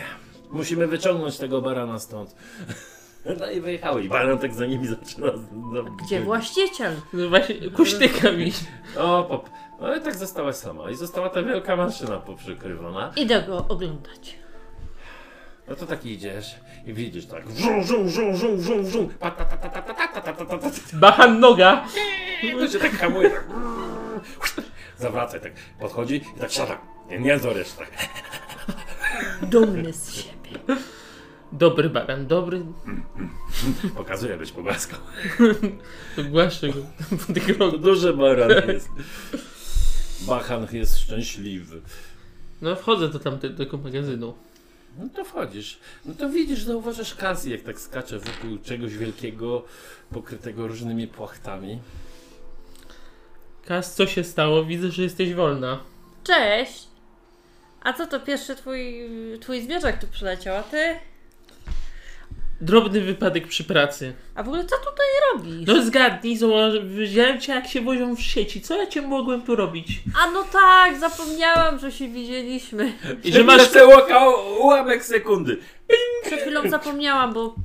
Musimy wyciągnąć tego barana stąd. No i wyjechały i baran tak za nimi zaczyna... Gdzie właściciel? No właśnie, kuśtyka mi. O, no i tak zostałaś sama. I została ta wielka maszyna poprzykrywana. Idę go oglądać. No to tak idziesz i widzisz tak. Wrzum, wrzum, wrzum, wrzum, wrzum, wrzum. Bachan noga. To się tak hamuje. Tak. Zawracaj, tak podchodzi i tak siada. Nie zoresz tak. Dumny z siebie. Dobry baran, dobry. Pokazuje być pogłaskał. To głaszczy go. To duży baran jest. Bachan jest szczęśliwy. No wchodzę do tamtego magazynu. No to wchodzisz. No to widzisz, zauważasz Cassie, jak tak skacze wokół czegoś wielkiego, pokrytego różnymi płachtami. Cass, co się stało? Widzę, że jesteś wolna. Cześć! A co to pierwszy twój zwierzak tu przyleciał, a ty? Drobny wypadek przy pracy. A w ogóle co tutaj robisz? No zgadnij, wziąłem cię jak się wozią w sieci. Co ja cię mogłem tu robić? A no tak, zapomniałam, że się widzieliśmy. I że masz ułamek sekundy. Przed chwilą zapomniałam, bo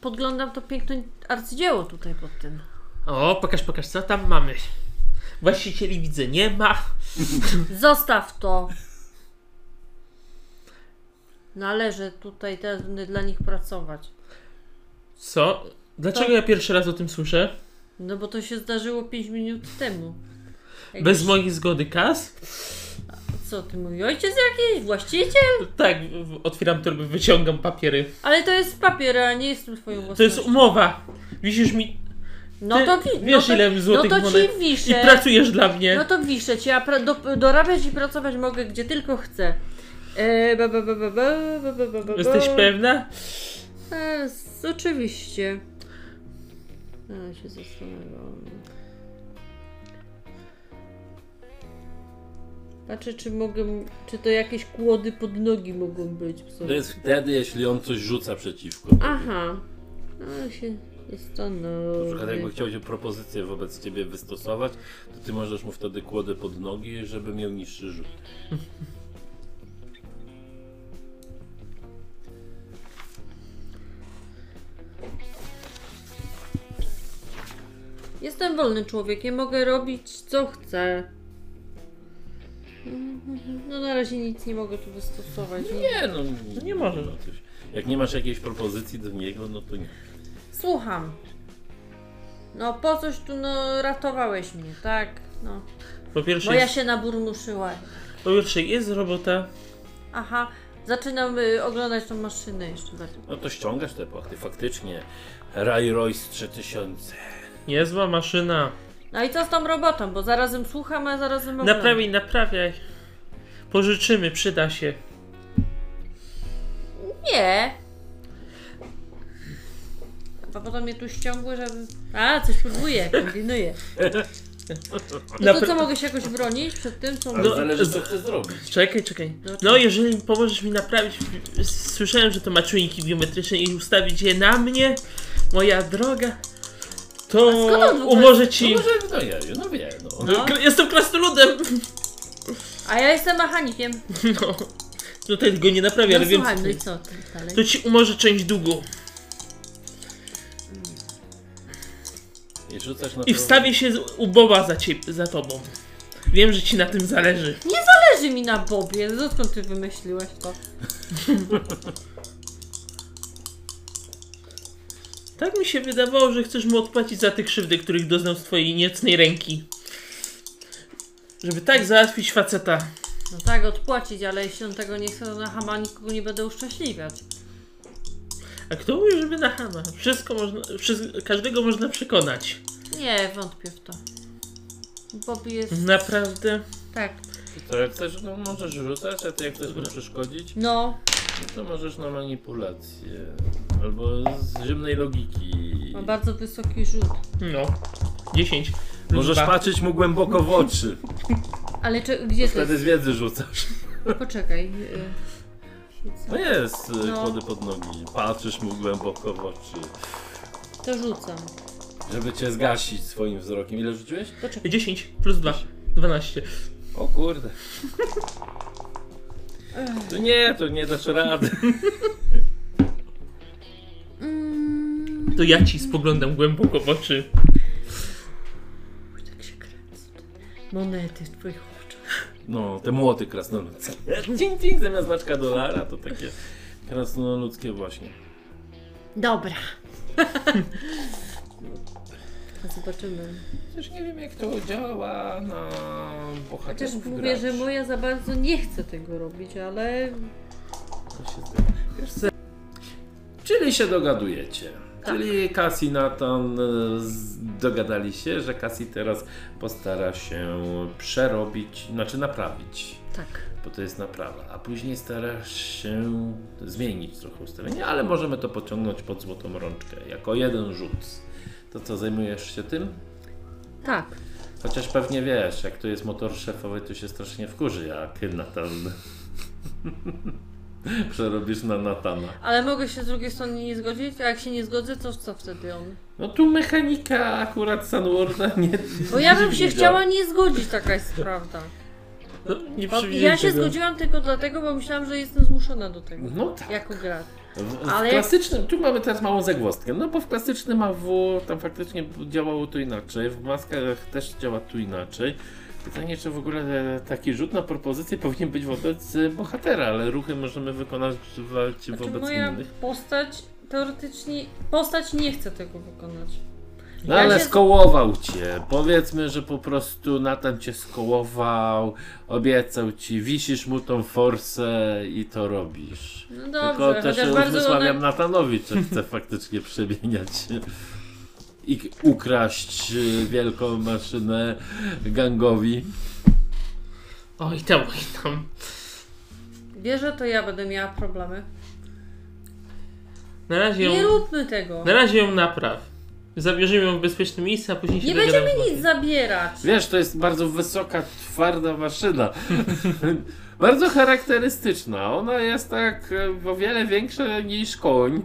podglądam to piękne arcydzieło tutaj pod tym. O, pokaż, co tam mamy. Właścicieli widzę, nie ma. Zostaw to. Należy tutaj teraz dla nich pracować. Co? Dlaczego ja pierwszy raz o tym słyszę? No bo to się zdarzyło 5 minut temu. Jakiś... Bez mojej zgody, Cass? A co, ty mój ojciec jakiś? Właściciel? Tak, otwieram torbę, wyciągam papiery. Ale to jest papier, a nie jestem twoją własnością. To jest umowa. Wisisz mi... No to wiesz, ile mi złotych monet ci wiszę. I pracujesz dla mnie. No to wiszę cię, a dorabiać i pracować mogę gdzie tylko chcę. Jesteś pewna? Oczywiście. Ale się zastanawiam. Patrzę, czy to jakieś kłody pod nogi mogą być. To jest wtedy, jeśli on coś rzuca przeciwko. Aha. Ale się zastanawiam. Na przykład jakby chciał się propozycję wobec ciebie wystosować, to ty możesz mu wtedy kłody pod nogi, żeby miał niższy rzut. Jestem wolnym człowiekiem, mogę robić co chcę. No na razie nic nie mogę tu wystosować. Nie, no nie może na coś. Jak nie masz jakiejś propozycji do niego, no to nie. Słucham. No po coś tu ratowałeś mnie, tak? No. Po pierwsze. Bo ja się naburmuszyła. Po pierwsze jest robota. Aha. Zaczynam oglądać tą maszynę jeszcze bardziej. No to ściągasz te płachty, faktycznie. Ray Royce 3000. Niezła maszyna. No i co z tą robotą? Bo zarazem słucham, a zarazem oglądam. Naprawiaj. Pożyczymy, przyda się. Nie. A potem mnie tu ściągły, żeby... A, coś próbuję, kombinuję. No to co, mogę się jakoś bronić przed tym, co... No, zależy, co chcesz zrobić. Czekaj. No, jeżeli pomożesz mi naprawić... Słyszałem, że to ma czujniki biometryczne i ustawić je na mnie, moja droga. To umorzę ci... No, może, no wie, no. Jestem krasnoludem! A ja jestem mechanikiem. No. No tutaj go nie naprawia, no, ale wiem co, no co dalej? To ci umorzy część długu. I rzucasz na. I wstawię się u Boba za tobą. Wiem, że ci na tym zależy. Nie zależy mi na Bobie. Skąd ty wymyśliłeś to? Tak mi się wydawało, że chcesz mu odpłacić za te krzywdy, których doznał z twojej niecnej ręki. Żeby tak załatwić faceta. No tak, odpłacić, ale jeśli on tego nie chce, to na Hama nikogo nie będę uszczęśliwiać. A kto mówi, żeby na Hama? Wszystko można, każdego można przekonać. Nie, wątpię w to. Bobby jest... Naprawdę? Tak. To jak chcesz, no możesz rzucać, a ty jak chcesz mu przeszkodzić? No. To możesz na manipulację. Albo z zimnej logiki. Ma bardzo wysoki rzut. No. 10. Możesz patrzeć mu głęboko w oczy. Ale gdzie to wtedy jest? Z wiedzy rzucasz. Poczekaj. No jest, kłody pod nogi. Patrzysz mu głęboko w oczy. To rzucam. Żeby cię zgasić swoim wzrokiem. Ile rzuciłeś? Poczekaj. 10 plus 2. 12. O kurde. To nie dasz rady. To ja ci spoglądam głęboko w oczy. Tak się kręcą te monety w twoich oczach. No, te młoty krasnoludzkie. Dzień, dzień, zamiast znaczka dolara to takie krasnoludzkie właśnie. Dobra. Zobaczymy. Też nie wiem, jak to działa na bohaterów. Chociaż mówię, że moja za bardzo nie chce tego robić, ale... Czyli się dogadujecie. Tak. Czyli Cassie i Natan dogadali się, że Cassie teraz postara się przerobić, znaczy naprawić. Tak. Bo to jest naprawa, a później stara się zmienić trochę ustawienie, ale możemy to pociągnąć pod złotą rączkę, jako jeden rzut. To co, zajmujesz się tym? Tak. Chociaż pewnie wiesz, jak tu jest motor szefowy, to się strasznie wkurzy, jak Natan. Przerobisz na Natana. Ale mogę się z drugiej strony nie zgodzić, a jak się nie zgodzę, to co wtedy on? No tu mechanika akurat Sunworlda nie... Bo ja bym się chciała nie zgodzić, taka jest prawda. No, ja się zgodziłam tylko dlatego, bo myślałam, że jestem zmuszona do tego. No tak. Jako gracz. Ale klasycznym, tu mamy teraz małą zagwozdkę, no bo w klasycznym AW tam faktycznie działało to inaczej, w maskach też działa tu inaczej. Pytanie, czy w ogóle taki rzut na propozycję powinien być wobec bohatera, ale ruchy możemy wykonywać wobec moja innych. Postać teoretycznie, postać nie chce tego wykonać. No ale ja się... skołował cię, powiedzmy, że po prostu Natan cię skołował, obiecał ci, wisisz mu tą forsę i to robisz. No dobrze, tylko też uzmysławiam Natanowi, czy chce faktycznie przemieniać się i ukraść wielką maszynę gangowi. Oj tam, oj tam. Wiesz, że to ja będę miała problemy. Na razie nie róbmy tego. Na razie ją napraw. Zabierzemy ją w bezpieczne miejsce, a później się nie będziemy nic zabierać. Wiesz, to jest bardzo wysoka, twarda maszyna. Bardzo charakterystyczna. Ona jest tak o wiele większa niż koń.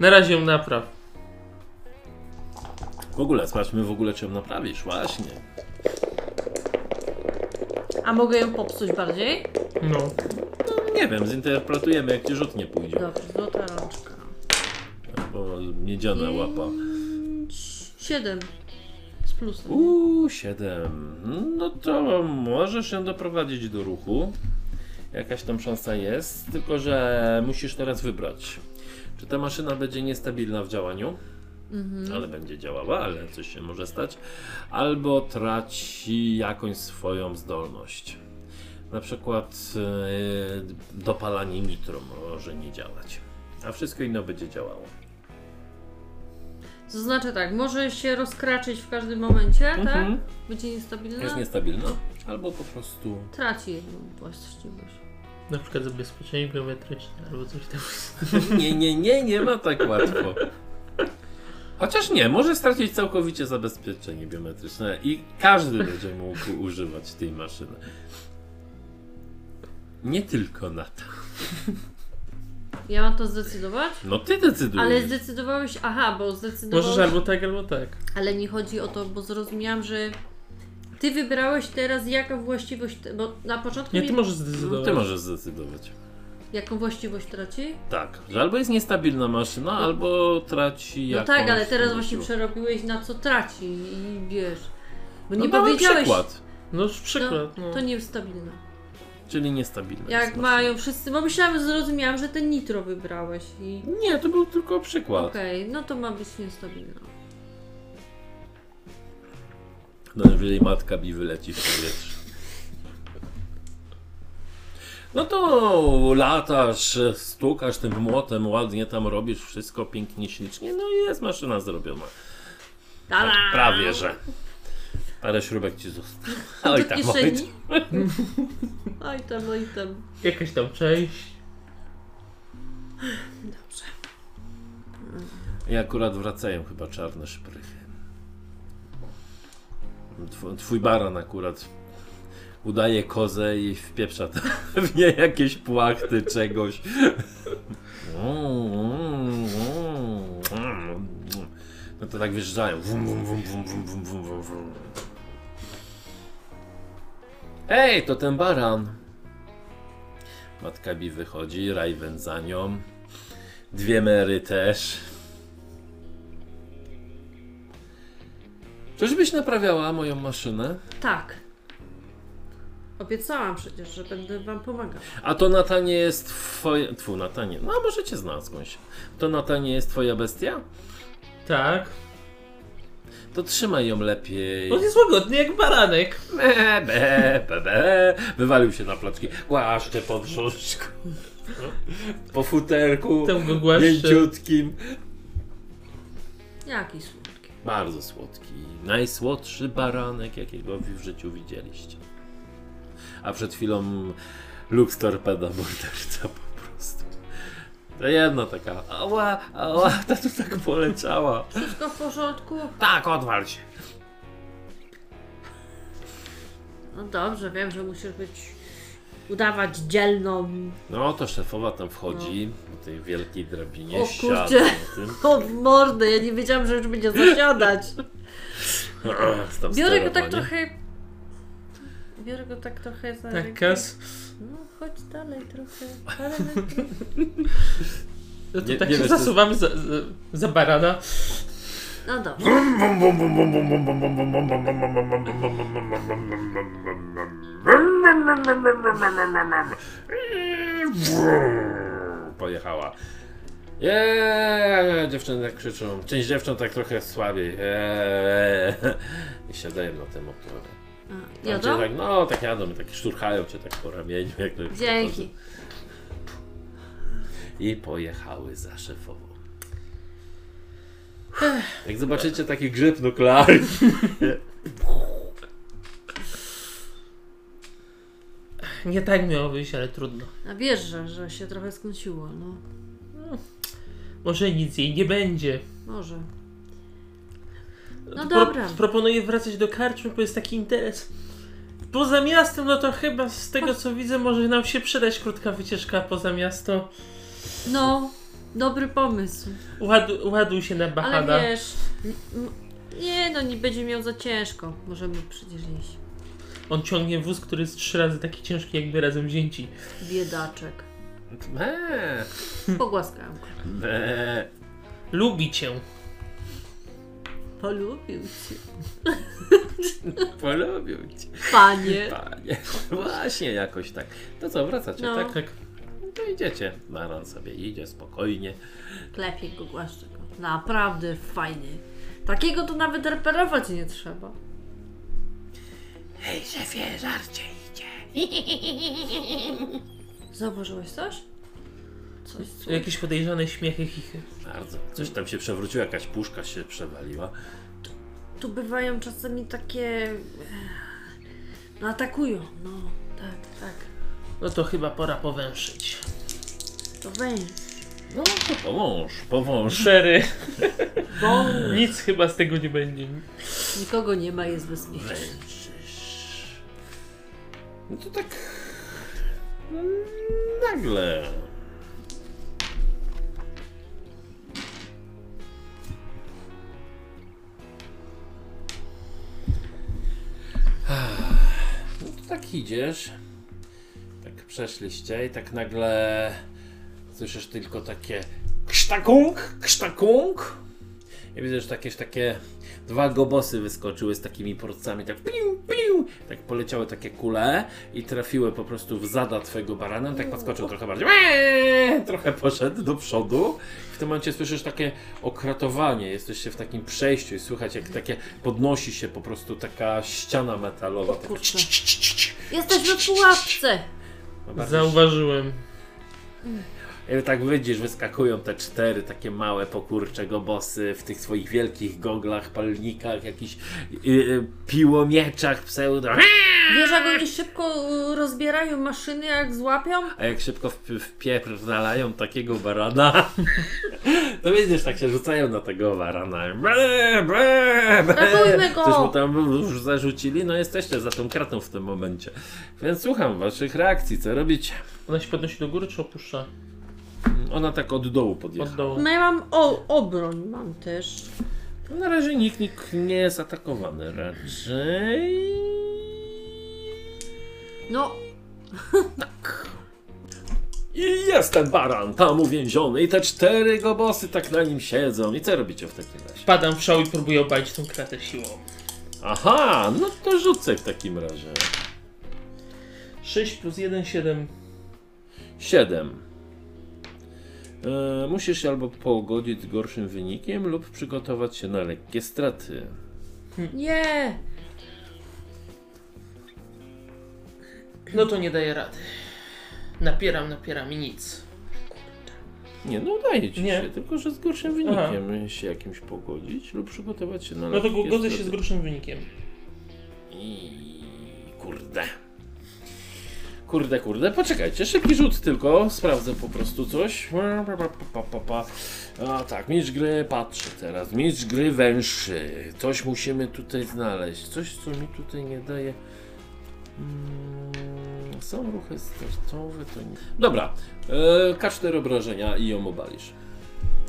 Na razie ją napraw. W ogóle, sprawdźmy w ogóle, czy ją naprawisz. Właśnie. A mogę ją popsuć bardziej? No. No nie wiem, zinterpretujemy, jak ci rzut nie pójdzie. Dobrze, złota rączka. O, miedziana łapa. 7 z plusem. 7. No to możesz ją doprowadzić do ruchu. Jakaś tam szansa jest, tylko że musisz teraz wybrać. Czy ta maszyna będzie niestabilna w działaniu, ale będzie działała, ale coś się może stać, albo traci jakąś swoją zdolność. Na przykład dopalanie nitro może nie działać, a wszystko inne będzie działało. To znaczy tak, może się rozkraczyć w każdym momencie, tak? Będzie niestabilna? Jest niestabilna, albo po prostu... Traci jedną właściwość. Na przykład zabezpieczenie geometryczne, albo coś tam. Nie ma tak łatwo. Chociaż nie, może stracić całkowicie zabezpieczenie biometryczne i każdy będzie mógł używać tej maszyny. Nie tylko na to. Ja mam to zdecydować? No ty decydujesz. Ale zdecydowałeś, bo zdecydowałeś... Możesz albo tak, albo tak. Ale nie chodzi o to, bo zrozumiałam, że Ty wybrałeś teraz jaka właściwość, bo na początku... Nie, ty możesz zdecydować. Ty możesz zdecydować. Jaką właściwość traci? Tak, że albo jest niestabilna maszyna, no, albo traci jakąś... No tak, ale teraz właśnie przerobiłeś na co traci i wiesz... Bo nie no powiedziałeś... Przykład. No przykład. No. To niestabilna. Czyli niestabilna. Jak mają wszyscy... Bo myślałem, zrozumiałam, że ten nitro wybrałeś i... Nie, to był tylko przykład. Okej, okay, no to ma być niestabilna. No jeżeli Matka B wyleci w powietrze. No to latasz, stukasz tym młotem, ładnie tam robisz, wszystko pięknie, ślicznie. No i jest maszyna zrobiona. Ta-da! Prawie, że. Parę śrubek ci zostało. Oj tam, oj tam. Oj tam, oj tam. Jakaś tam część. Dobrze. I akurat wracają chyba czarne szprychy. Twój baran akurat udaje kozę i wpieprza tam w nie jakieś płachty czegoś. No to tak wyjeżdżają. Ej, to ten baran. Matka B wychodzi, Raven za nią. Dwie Mary też. Czyżbyś naprawiała moją maszynę? Tak. Obiecałam przecież, że będę wam pomagać. A to Natanie jest twoje... Tfu, Natanie. No, możecie znać skądś. To Natanie jest twoja bestia? Tak. To trzymaj ją lepiej. On jest łagodny jak baranek. Be, be, be. Wywalił się na placki. Głaszczę po brzuszku. Po futerku. Mięciutkim. Jaki słodki. Bardzo słodki. Najsłodszy baranek, jakiego w życiu widzieliście. A przed chwilą Lux Torpeda morderca po prostu. To jedna taka, ała, ała, ta tu tak poleciała. Wszystko w porządku? Tak, odwal się. No dobrze, wiem, że musisz udawać dzielną. No to szefowa tam wchodzi, no. W tej wielkiej drabinie. O kurczę, o mordę, ja nie wiedziałam, że już będzie zasiadać. Biorę go tak trochę... Biorę go tak trochę za rękę. Tak, Kas? No, chodź dalej trochę. No to nie, tak nie się wiesz, zasuwam jest... za barana. No dobrze. Pojechała. Jeee, dziewczyny tak krzyczą. Część dziewcząt tak trochę słabiej. I siadają na tym motorze. A, jadą? Tak, no, tak jadą, tak szturchają cię tak po ramieniu. Jak to już dzięki. I pojechały za szefową. Jak zobaczycie taki grzyb nuklearny. Nie tak miało wyjść, ale trudno. A wiesz, że się trochę skąsiło, no. Może nic jej nie będzie. Może. No dobra. Proponuję wracać do karczmy, bo jest taki interes. Poza miastem, no to chyba z tego co widzę, może nam się przydać krótka wycieczka poza miasto. No, dobry pomysł. Ładuj się na Bachana. Ale wiesz, nie no, nie będzie miał za ciężko. Możemy przecież iść. On ciągnie wóz, który jest 3 razy taki ciężki, jakby razem wzięci. Biedaczek. Pogłaskałem go. Lubi cię. Polubił cię. Polubił cię. Panie. Panie. Właśnie jakoś tak. To co, wracacie, no. Tak? To idziecie. Baran sobie idzie spokojnie. Klepie go, głaszcze go. Naprawdę fajnie. Takiego to nawet reperować nie trzeba. Hej, szefie, żarcie idzie. Zauważyłeś coś? Jakieś podejrzane śmiechy, chichy. Bardzo. Coś tam się przewróciło, jakaś puszka się przewaliła. Tu bywają czasami takie... No atakują, no. Tak, tak. No to chyba pora powęszyć. To węż. No to powąż, powąż. Szery. Bo... Nic chyba z tego nie będzie. Nikogo nie ma, jest bezpieczny. No to tak... Nagle. jak idziesz, tak przeszliście i tak nagle słyszysz tylko takie krztakunk, krztakunk. I widzę, że jakieś takie dwa gobosy wyskoczyły z takimi porcami, tak piu, piu, tak poleciały takie kule i trafiły po prostu w zada twojego barana, tak podskoczył trochę bardziej, trochę poszedł do przodu. W tym momencie słyszysz takie okratowanie, jesteście w takim przejściu i słychać jak takie podnosi się po prostu taka ściana metalowa. Jesteś w pułapce! Zauważyłem. I tak widzisz, wyskakują te cztery takie małe pokurcze gobosy w tych swoich wielkich goglach, palnikach, jakichś piłomieczach, pseudo. Wiesz, jak oni szybko rozbierają maszyny, jak złapią? A jak szybko wpierdalają takiego barana, to widzisz, tak się rzucają na tego barana. Ratujmy go! Coś mu tam zarzucili, no jesteście za tą kratą w tym momencie. Więc słucham waszych reakcji, co robicie? Ona się podnosi do góry czy opuszcza? Ona tak od dołu podjechała. Od dołu. No ja mam obroń, mam też. Na razie nikt nie jest atakowany raczej. No. Tak. I jest ten baran tam uwięziony i te cztery gobosy tak na nim siedzą. I co robicie w takim razie? Wpadam w szał i próbuję obalić tą kratę siłą. Aha, no to rzucę w takim razie. 6 plus 1, 7. 7. Musisz się albo pogodzić z gorszym wynikiem, lub przygotować się na lekkie straty. Nie! No to nie daję rady. Napieram i nic. Nie, no daje ci nie. Się, tylko że z gorszym wynikiem. Aha. Się jakimś pogodzić lub przygotować się na lekkie straty. No to godzę się z gorszym wynikiem. I kurde. Kurde, kurde, poczekajcie, szybki rzut tylko, sprawdzę po prostu coś. A tak, mistrz gry patrzy teraz, mistrz gry węszy. Coś musimy tutaj znaleźć, coś co mi tutaj nie daje. Są ruchy startowe, to nie... Dobra, K4 obrażenia i ją obalisz.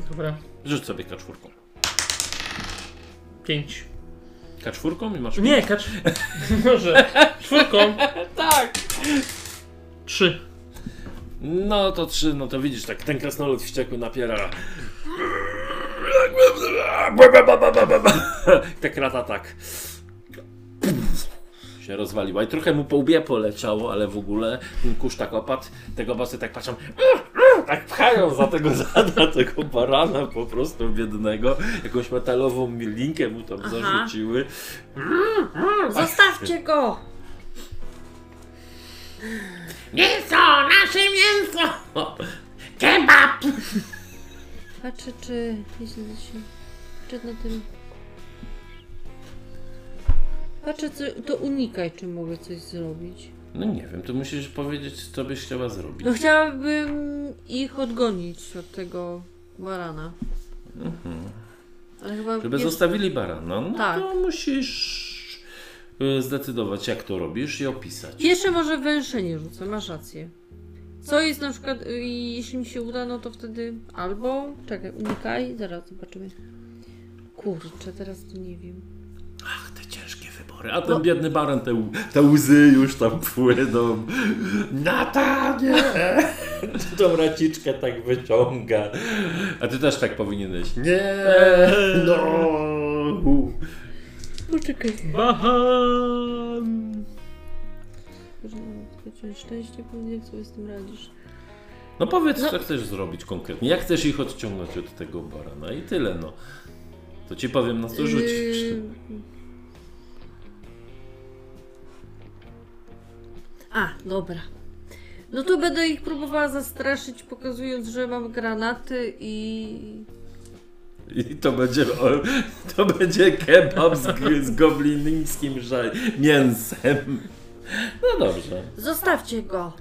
Dobra. Rzuć sobie K4. 5. K4 i masz... Nie, K4. Może, czwórką. Tak. 3. No to 3, no to widzisz, tak ten krasnolud wściekły napiera. Ta krata tak się rozwaliła i trochę mu po łbie poleciało, ale w ogóle ten kurz tak opadł, tego basy tak patrzą, tak pchają za tego zada, tego barana po prostu biednego, jakąś metalową linkę mu tam zarzuciły. Zostawcie go! Mięso! Nasze mięso! Kebab! A czy jeśli się... Czy na tym... Patrzę, to unikaj, czy mogę coś zrobić. No nie wiem, to musisz powiedzieć, co byś chciała zrobić. No chciałabym ich odgonić od tego barana. Mhm. Ale chyba żeby zostawili barana, no tak. To musisz... zdecydować, jak to robisz i opisać. Jeszcze może węszenie rzucę, masz rację. Co jest na przykład, jeśli mi się uda, no to wtedy albo... Czekaj, unikaj, zaraz zobaczymy. Kurczę, teraz tu nie wiem. Ach, te ciężkie wybory, a ten no. Biedny baran, te łzy już tam płyną. Natanie! Tą raciczkę tak wyciąga. A ty też tak powinieneś. Nie! No! Poczekaj. Bahan! Szczęście powiem, jak sobie z tym radzisz. No powiedz, no. Co chcesz zrobić konkretnie. Jak chcesz ich odciągnąć od tego barana i tyle, no. To ci powiem, na co rzucić. A, dobra. No to będę ich próbowała zastraszyć, pokazując, że mam granaty i... I to będzie kebab z goblińskim mięsem. No dobrze. Zostawcie go.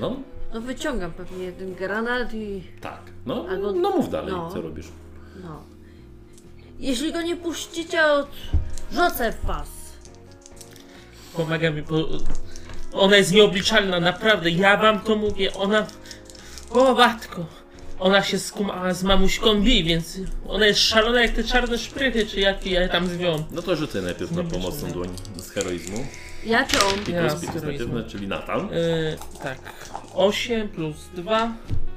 No? No wyciągam pewnie ten granat i... Tak. No, albo... no mów dalej, no. Co robisz. No. Jeśli go nie puścicie, odrzucę was. Pomaga mi, bo ona jest nieobliczalna, naprawdę. Ja wam to mówię, ona... O matko. Ona się skumała z mamuśką B, więc ona jest szalona jak te czarne szprychy, czy jakie ja tam zwią. No to rzucę najpierw na pomocną dłoń z heroizmu. Ja to. Pitus natywne, czyli Natan. Tak. 8 plus 2.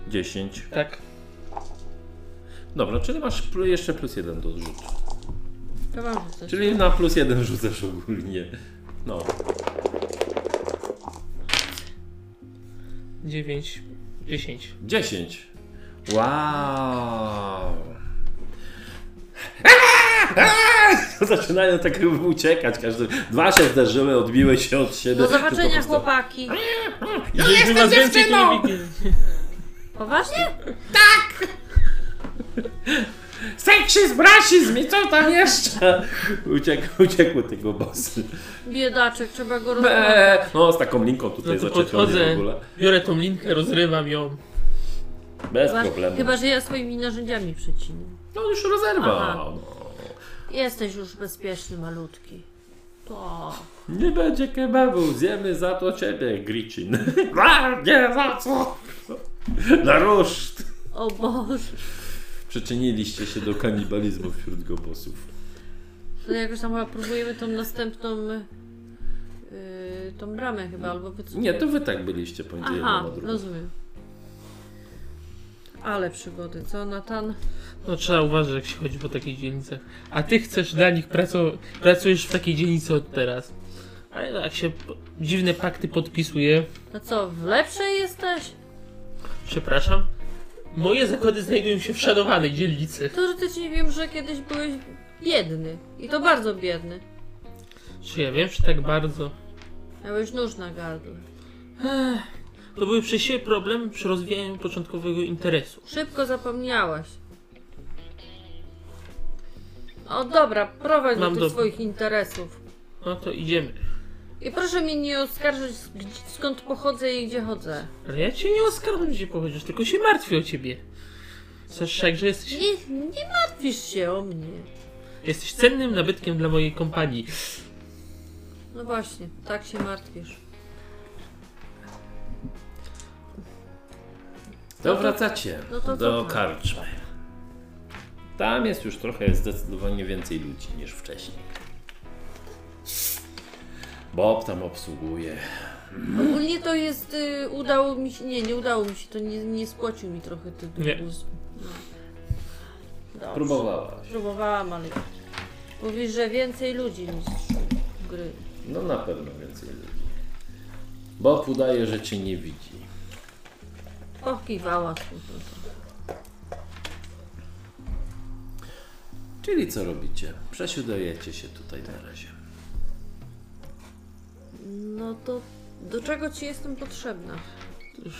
10. Tak. Dobra, czyli masz jeszcze plus 1 do rzutu. To mam rzucać. Czyli na plus 1 rzucasz ogólnie. No. 9. 10. 10. Wow. Zaczynają tak uciekać. Każdy. Dwa się zdarzyły, odbiły się od siebie. Do zobaczenia, prostu... chłopaki. Ja jestem dziewczyną! Poważnie? Tak! Seksizm, rasizm i co tam jeszcze? Uciekły tego bossy. Biedaczek, trzeba go rozrywać. No, z taką linką tutaj zaczepioną w ogóle. Biorę tą linkę, rozrywam ją. Bez problemu. Chyba, że ja swoimi narzędziami przecinę. No, już rozerwał. Jesteś już bezpieczny, malutki. To... Nie będzie kebabu, zjemy za to ciebie, Gricin. Nie za co? Na ruszt. O Boże. Przyczyniliście się do kanibalizmu wśród gobosów. To jakoś tam chyba próbujemy tą następną... tą bramę chyba, albo wycofać. Nie, to wy tak byliście poniedziałek na drugą. Rozumiem. Ale przygody, co Natan? No trzeba uważać, jak się chodzi po takich dzielnicach. A ty chcesz dla nich pracujesz w takiej dzielnicy od teraz. Ale jak się dziwne pakty podpisuje... No co, w lepszej jesteś? Przepraszam? Moje zakłady znajdują się w szanowanej dzielnicy. Teoretycznie wiem, że kiedyś byłeś biedny. I to bardzo biedny. Czy ja wiem, że tak bardzo? Miałeś nóż na gardle. To był przez siebie problem przy rozwijaniu początkowego interesu. Szybko zapomniałaś. O dobra, prowadź do tych swoich interesów. No to idziemy. I proszę mnie nie oskarżyć, skąd pochodzę i gdzie chodzę. Ale ja cię nie oskarżam, gdzie pochodzisz, tylko się martwię o ciebie. Słyszysz, tak, że jesteś... Nie martwisz się o mnie. Jesteś cennym nabytkiem dla mojej kompanii. No właśnie, tak się martwisz. To wracacie do karczmy. Tam jest już trochę zdecydowanie więcej ludzi niż wcześniej. Bob tam obsługuje. Ogólnie to jest... udało mi się... Nie udało mi się. To nie spłacił mi trochę tytuł. Nie. No. Próbowałaś. Próbowałam, ale... Mówisz, że więcej ludzi niż gry. No na pewno więcej ludzi. Bob udaje, że cię nie widzi. Pokiwała. Czyli co robicie? Przesiadujecie się tutaj na razie. No to do czego ci jestem potrzebna?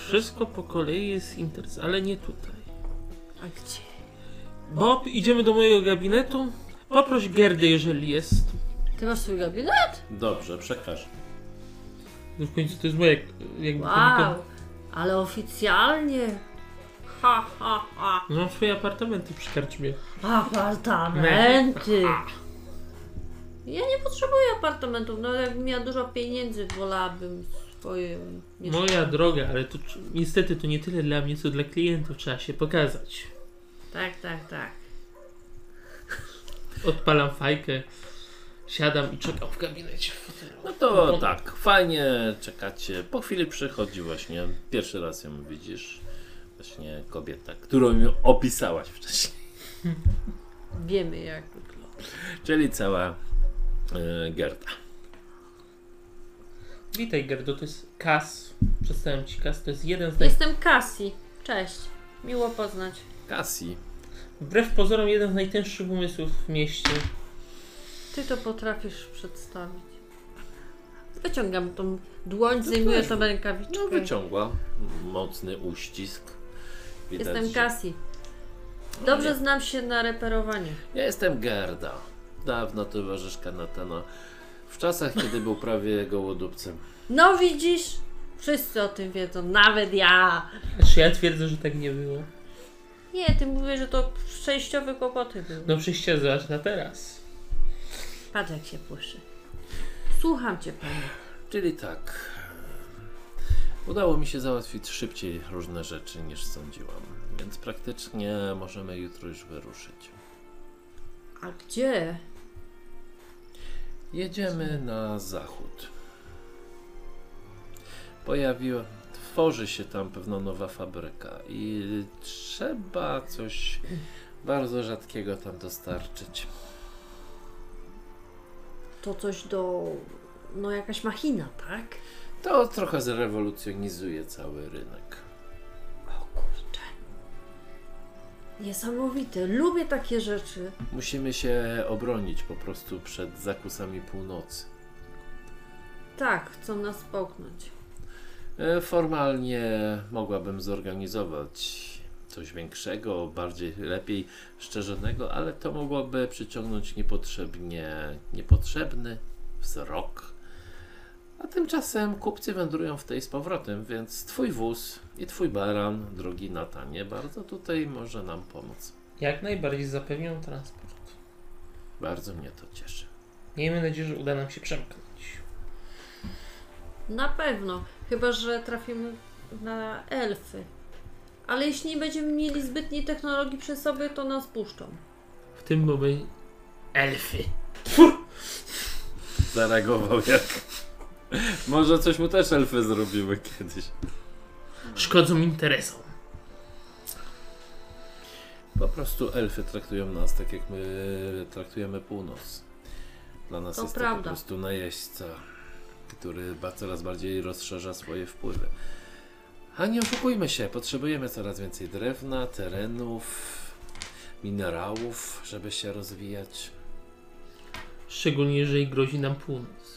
Wszystko po kolei jest interes, ale nie tutaj. A gdzie? Bob, idziemy do mojego gabinetu. Poproś Gerdę, jeżeli jest. Ty masz swój gabinet? Dobrze, przekaż. No w końcu to jest moje... Jakby wow. Ale oficjalnie. Ha, ha, ha. No, swoje apartamenty przy karczmie. Apartamenty. Ja nie potrzebuję apartamentów. No, jakbym miała dużo pieniędzy, wolałabym swoje mieszkanie. Moja droga, ale to niestety to nie tyle dla mnie, co dla klientów. Trzeba się pokazać. Tak, tak, tak. Odpalam fajkę. Siadam i czekam w gabinecie. No to tak, fajnie czekacie. Po chwili przychodzi właśnie, pierwszy raz ją widzisz, właśnie kobieta, którą mi opisałaś wcześniej. Wiemy jak wygląda. Czyli cała Gerda. Witaj Gerdo, to jest Cass. Przedstawiam ci Cass, to jest jeden z... Jestem Cassie. Cześć. Miło poznać. Cassie. Wbrew pozorom jeden z najtęższych umysłów w mieście. Ty to potrafisz przedstawić. Wyciągam tą dłoń, zajmuję tą rękawiczkę. No wyciągła. Mocny uścisk. Widać. Jestem Cassie. Dobrze nie. Znam się na reperowaniu. Ja jestem Gerda. Dawna towarzyszka Natana. W czasach, kiedy był prawie gołodupcem. No widzisz? Wszyscy o tym wiedzą. Nawet ja. Znaczy ja twierdzę, że tak nie było. Nie, ty mówisz, że to przejściowe kłopoty były. No przejście zobacz na teraz. Patrz jak się puszy. Słucham cię, panie. Czyli tak. Udało mi się załatwić szybciej różne rzeczy niż sądziłam. Więc praktycznie możemy jutro już wyruszyć. A gdzie? Jedziemy na zachód. Tworzy się tam pewna nowa fabryka i trzeba coś bardzo rzadkiego tam dostarczyć. To coś do... no jakaś machina, tak? To trochę zrewolucjonizuje cały rynek. O kurczę. Niesamowite. Lubię takie rzeczy. Musimy się obronić po prostu przed zakusami północy. Tak, chcą nas połknąć. Formalnie mogłabym zorganizować coś większego, lepiej szczerzonego, ale to mogłoby przyciągnąć niepotrzebny wzrok. A tymczasem kupcy wędrują w tej z powrotem, więc twój wóz i twój baran, drogi Natanie, bardzo tutaj może nam pomóc. Jak najbardziej zapewnią transport. Bardzo mnie to cieszy. Miejmy nadzieję, że uda nam się przemknąć. Na pewno, chyba że trafimy na elfy. Ale jeśli nie będziemy mieli zbytniej technologii przy sobie, to nas puszczą. W tym momencie... Elfy! Zareagował jak... Może coś mu też elfy zrobiły kiedyś. Szkodzą interesom. Po prostu elfy traktują nas tak, jak my traktujemy północ. Dla nas to jest to po prostu najeźdźca, który coraz bardziej rozszerza swoje wpływy. A nie oszukujmy się, potrzebujemy coraz więcej drewna, terenów, minerałów, żeby się rozwijać. Szczególnie jeżeli grozi nam północ.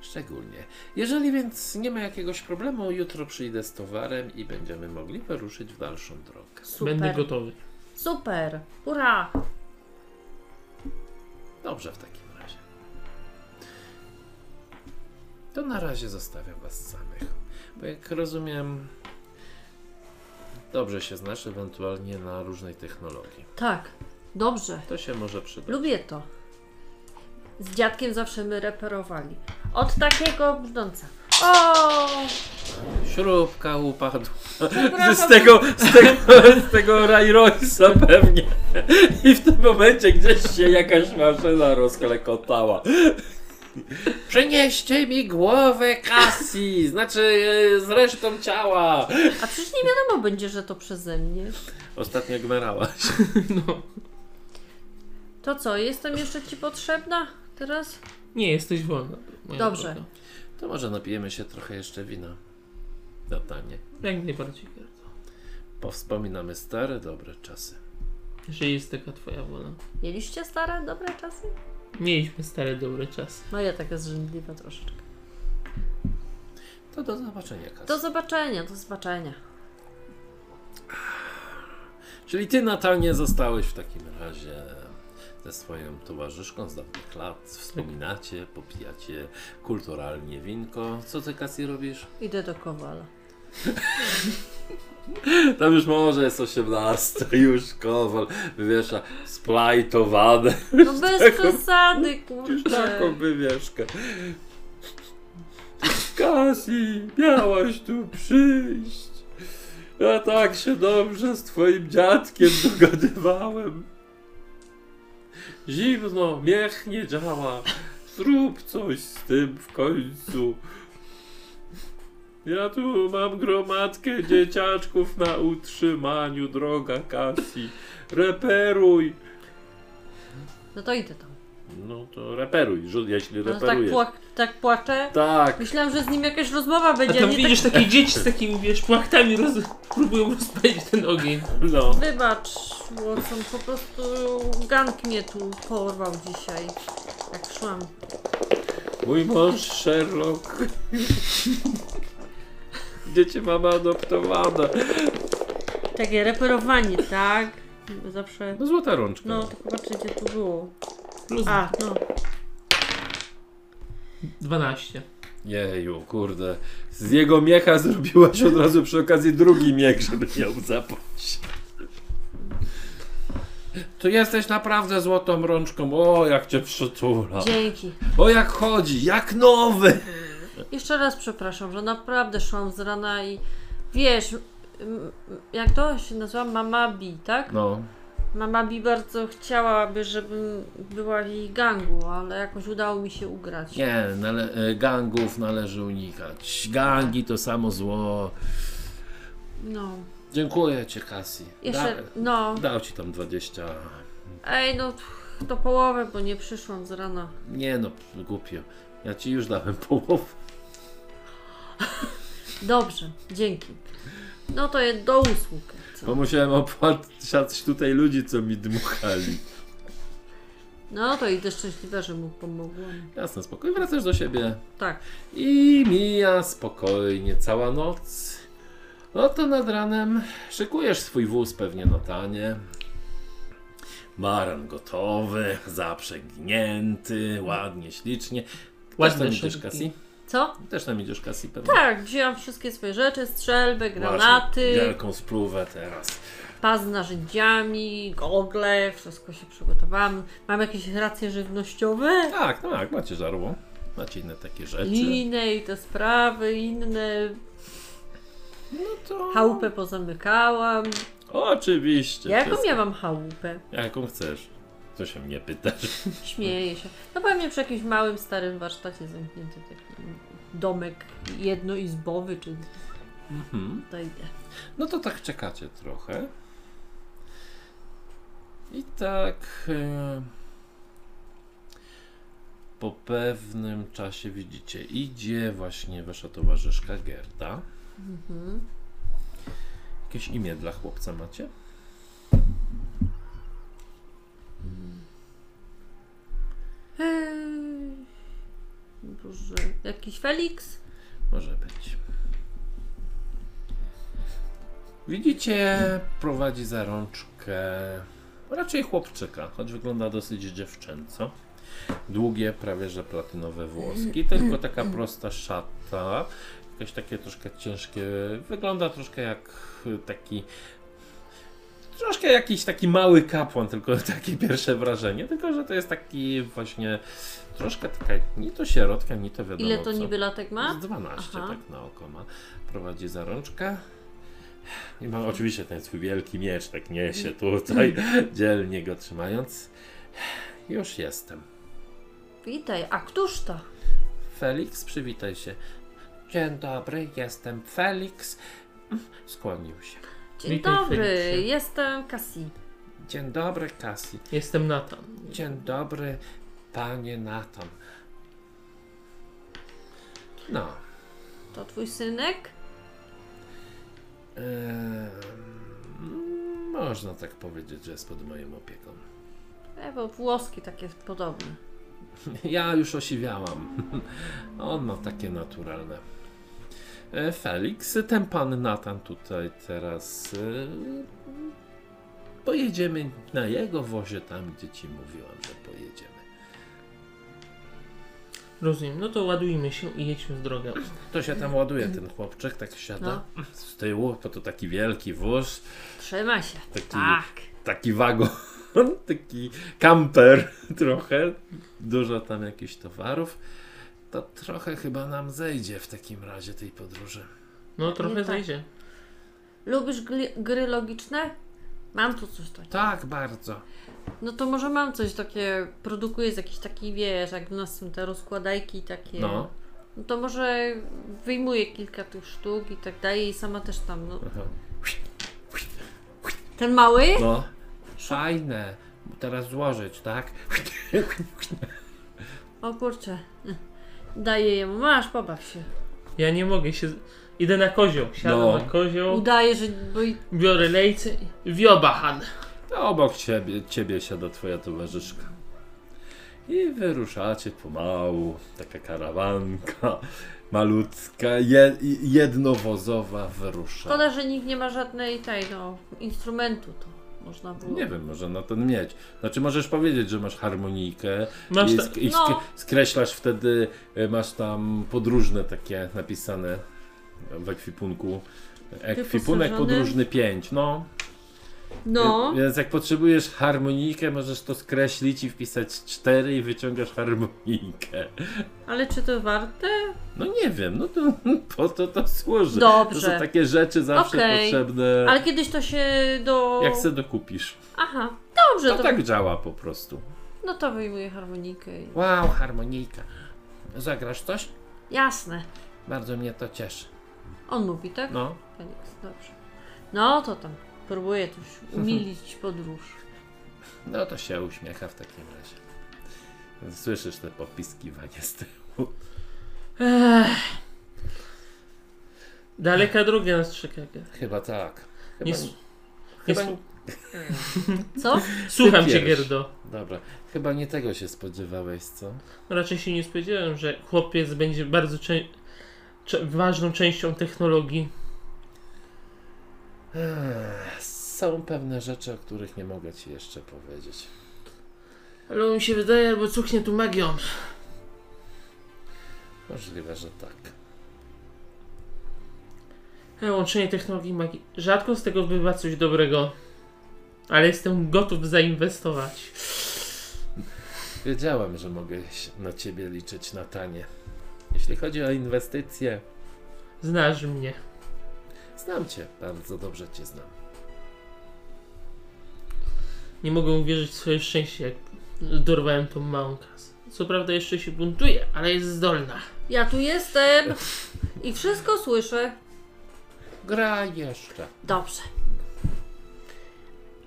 Szczególnie. Jeżeli więc nie ma jakiegoś problemu, jutro przyjdę z towarem i będziemy mogli wyruszyć w dalszą drogę. Super. Będę gotowy. Super! Hurra! Dobrze w takim razie. To na razie zostawiam was samych. Bo jak rozumiem, dobrze się znasz ewentualnie na różnej technologii. Tak, dobrze. To się może przydać. Lubię to. Z dziadkiem zawsze my reperowali. Od takiego brzdąca. O! Śrubka upadła. Z tego Ray Royce'a pewnie. I w tym momencie gdzieś się jakaś maszyna rozklekotała. Przynieście mi głowę Cassie, znaczy z resztą ciała. A przecież nie wiadomo będzie, że to przeze mnie. Ostatnio gmerałaś. No. To co, jestem jeszcze ci potrzebna teraz? Nie, jesteś wolna. Dobrze. Droga. To może napijemy się trochę jeszcze wina. Natanie. Jak najbardziej. Powspominamy stare, dobre czasy. Jeżeli jest taka twoja wola. Mieliście stare, dobre czasy? Mieliśmy stare, dobre czasy. No ja taka zrzędliwa troszeczkę. To do zobaczenia, Cassie. Do zobaczenia, do zobaczenia. Czyli ty, Natanie, zostałeś w takim razie ze swoją towarzyszką z dawnych lat. Wspominacie, popijacie kulturalnie winko. Co ty, Cassie, robisz? Idę do Kowala. Tam już może jest 18, już Kowal wywiesza splajtowane. No bez przesady, kurczę. Już taką wywieszkę. Cassie, miałaś tu przyjść. Ja tak się dobrze z twoim dziadkiem dogadywałem. Zimno, miech nie działa. Zrób coś z tym w końcu. Ja tu mam gromadkę dzieciaczków na utrzymaniu, droga Cassie. Reperuj. No to idę tam. No to reperuj, jeśli reperujesz. No tak płaczę? Tak. Myślałam, że z nim jakaś rozmowa będzie. A tam widzisz tak... takie dzieci z takimi, wiesz, płachtami próbują rozpalić ten ogień. No. Wybacz, Watson, po prostu gang mnie tu porwał dzisiaj, jak szłam. Mój mąż Sherlock. Dzieci mama adoptowana. Takie reperowanie, tak? Zawsze... No złota rączka. No, to zobaczcie, gdzie tu było. Plus... A, no. 12. Jeju, kurde. Z jego miecha zrobiłaś od razu przy okazji drugi miech, żeby ją zapać. Tu jesteś naprawdę złotą rączką. O, jak cię przytula. Dzięki. O, jak chodzi, jak nowy. Jeszcze raz przepraszam, że naprawdę szłam z rana i wiesz, Jak to się nazywa? Mama B, tak? No. Mama B bardzo chciałaby, żebym była w jej gangu, ale jakoś udało mi się ugrać. Nie, gangów należy unikać. Gangi to samo zło. No. Dziękuję Ci, Cassie. Jeszcze, no. Dał Ci tam 20. Ej, no to połowę, bo nie przyszłam z rana. Nie no, głupio. Ja Ci już dałem połowę. Dobrze, dzięki. No to jest do usług. Co? Bo musiałem opłacać tutaj ludzi, co mi dmuchali. No to idę szczęśliwa, że mu pomogłem. Jasne, spokojnie. Wracasz do siebie. Tak. I mija spokojnie cała noc. No to nad ranem szykujesz swój wóz pewnie, Natanie. Baran gotowy, zaprzęgnięty, ładnie, ślicznie. Ładnie idziesz, Cassie? Co? Też tam idziesz, Cassie, pewnie. Tak, wzięłam wszystkie swoje rzeczy, strzelby, granaty. Właśnie, wielką spluwę teraz. Pas z narzędziami, gogle, wszystko się przygotowałam. Mam jakieś racje żywnościowe? Tak, tak, macie żarło, macie inne takie rzeczy. Inne i te sprawy, inne... No to... Chałupę pozamykałam. Oczywiście. Jaką ja mam chałupę? Jaką chcesz? Co się mnie pytasz? Śmieję się. No pewnie przy jakimś małym, starym warsztacie zamknięty taki domek jednoizbowy, czy... To idę. No to tak czekacie trochę. I tak... Po pewnym czasie widzicie, idzie właśnie wasza towarzyszka Gerda. Jakieś imię dla chłopca macie? Boże, jakiś Feliks? Może być. Widzicie, prowadzi za rączkę raczej chłopczyka, choć wygląda dosyć dziewczęco. Długie, prawie że platynowe włoski, tylko taka prosta szata. Jakieś takie troszkę ciężkie, wygląda troszkę jak taki, troszkę jakiś taki mały kapłan, tylko takie pierwsze wrażenie, tylko że to jest taki właśnie, troszkę taka, ni to sierotka, ni to wiadomo. Ile to niby latek ma? 12 tak na oko ma. Prowadzi za rączkę. I ma oczywiście ten swój wielki miecz, tak niesie tutaj, dzielnie go trzymając. Już jestem. Witaj, a któż to? Feliks, przywitaj się. Dzień dobry, jestem Feliks. Skłonił się. Dzień dobry, jestem Cassie. Dzień dobry, Cassie. Jestem Natan. Dzień dobry, panie Natan. No. To twój synek? Można tak powiedzieć, że jest pod moją opieką. Bo włoski takie podobne. Ja już osiwiałam. On ma takie naturalne. Feliks, ten pan Natan tutaj teraz... Pojedziemy na jego wozie tam, gdzie ci mówiłam, że pojedziemy. Rozumiem, no to ładujmy się i jedźmy w drogę. To się tam ładuje ten chłopczyk, tak siada z tyłu, bo to taki wielki wóz. Trzyma się, taki wagon. Taki kamper trochę, dużo tam jakichś towarów, to trochę chyba nam zejdzie w takim razie tej podróży. No trochę nie zejdzie. Tak. Lubisz gry logiczne? Mam tu coś takiego. Tak, bardzo. No to może mam coś takie, produkuję z jakichś takich, wiesz, jak u nas są te rozkładajki takie. No. No to może wyjmuję kilka tych sztuk i tak dalej i sama też tam, no. Ten mały? No. Fajne, teraz złożyć, tak? O kurczę, daję jemu, masz, pobaw się. Ja nie mogę się, idę na kozioł, siadam na kozioł. Udaję, że... Biorę lejce i wiobahan. To obok ciebie siada twoja towarzyszka. I wyruszacie pomału, taka karawanka. Malutka, jednowozowa wyrusza. Szkoda, że nikt nie ma żadnej tej, no, instrumentu tu. Można było... Nie wiem, może na ten mieć. Znaczy możesz powiedzieć, że masz harmonijkę skreślasz wtedy, masz tam podróżne takie napisane w ekwipunku. Ekwipunek podróżny 5, no. No. Więc jak potrzebujesz harmonijkę, możesz to skreślić i wpisać 4 i wyciągasz harmonijkę. Ale czy to warte? No nie wiem, no to po to to służy. Dobrze. To są takie rzeczy zawsze potrzebne. Ale kiedyś to się jak se dokupisz. Aha, dobrze. To tak działa po prostu. No to wyjmuję harmonijkę. Wow, harmonijka. Zagrasz coś? Jasne. Bardzo mnie to cieszy. On mówi, tak? No. Feliks, dobrze. No to tam. Próbuję też umilić podróż. No to się uśmiecha w takim razie. Słyszysz te popiskiwanie z tyłu. Daleka droga na Chicago. Chyba tak. Co? Słucham cię, Gerdo. Dobra. Chyba nie tego się spodziewałeś, co? Raczej się nie spodziewałem, że chłopiec będzie bardzo ważną częścią technologii. Są pewne rzeczy, o których nie mogę ci jeszcze powiedzieć. Ale mi się wydaje, albo cuchnie tu magią. Możliwe, że tak. Łączenie technologii i magii. Rzadko z tego bywa coś dobrego. Ale jestem gotów zainwestować. Wiedziałem, że mogę na ciebie liczyć, Natanie. Jeśli chodzi o inwestycje... Znasz mnie. Znam cię, bardzo dobrze cię znam. Nie mogę uwierzyć w swoje szczęście, jak dorwałem tą małą kasę. Co prawda jeszcze się buntuje, ale jest zdolna. Ja tu jestem i wszystko słyszę. Gra jeszcze. Dobrze.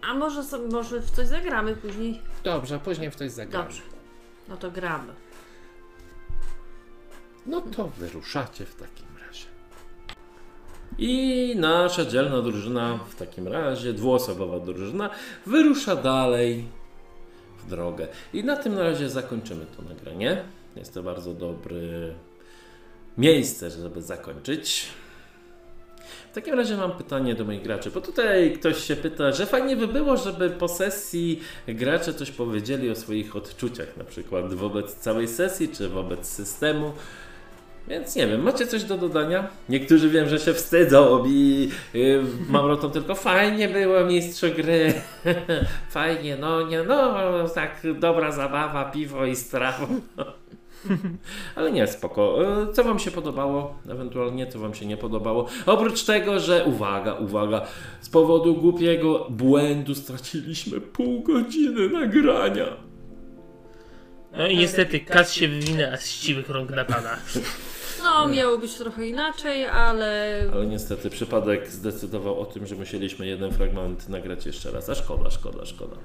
A może, w coś zagramy później? Dobrze, później w coś zagramy. Dobrze, no to gramy. No to wyruszacie w takim razie. I nasza dzielna drużyna, w takim razie dwuosobowa drużyna, wyrusza dalej w drogę. I na tym na razie zakończymy to nagranie. Jest to bardzo dobre miejsce, żeby zakończyć. W takim razie mam pytanie do moich graczy, bo tutaj ktoś się pyta, że fajnie by było, żeby po sesji gracze coś powiedzieli o swoich odczuciach, na przykład wobec całej sesji, czy wobec systemu. Więc nie wiem, macie coś do dodania? Niektórzy wiem, że się wstydzą i mam tą tylko fajnie było, mistrzu gry. Fajnie, no nie, no tak dobra zabawa, piwo i strawa. Ale nie, spoko. Co wam się podobało? Ewentualnie co wam się nie podobało? Oprócz tego, że uwaga, uwaga, z powodu głupiego błędu straciliśmy pół godziny nagrania. No i niestety Cas się wywinęła z siwych rąk Natana. No, miało być trochę inaczej, ale... Ale niestety przypadek zdecydował o tym, że musieliśmy jeden fragment nagrać jeszcze raz. A szkoda, szkoda, szkoda.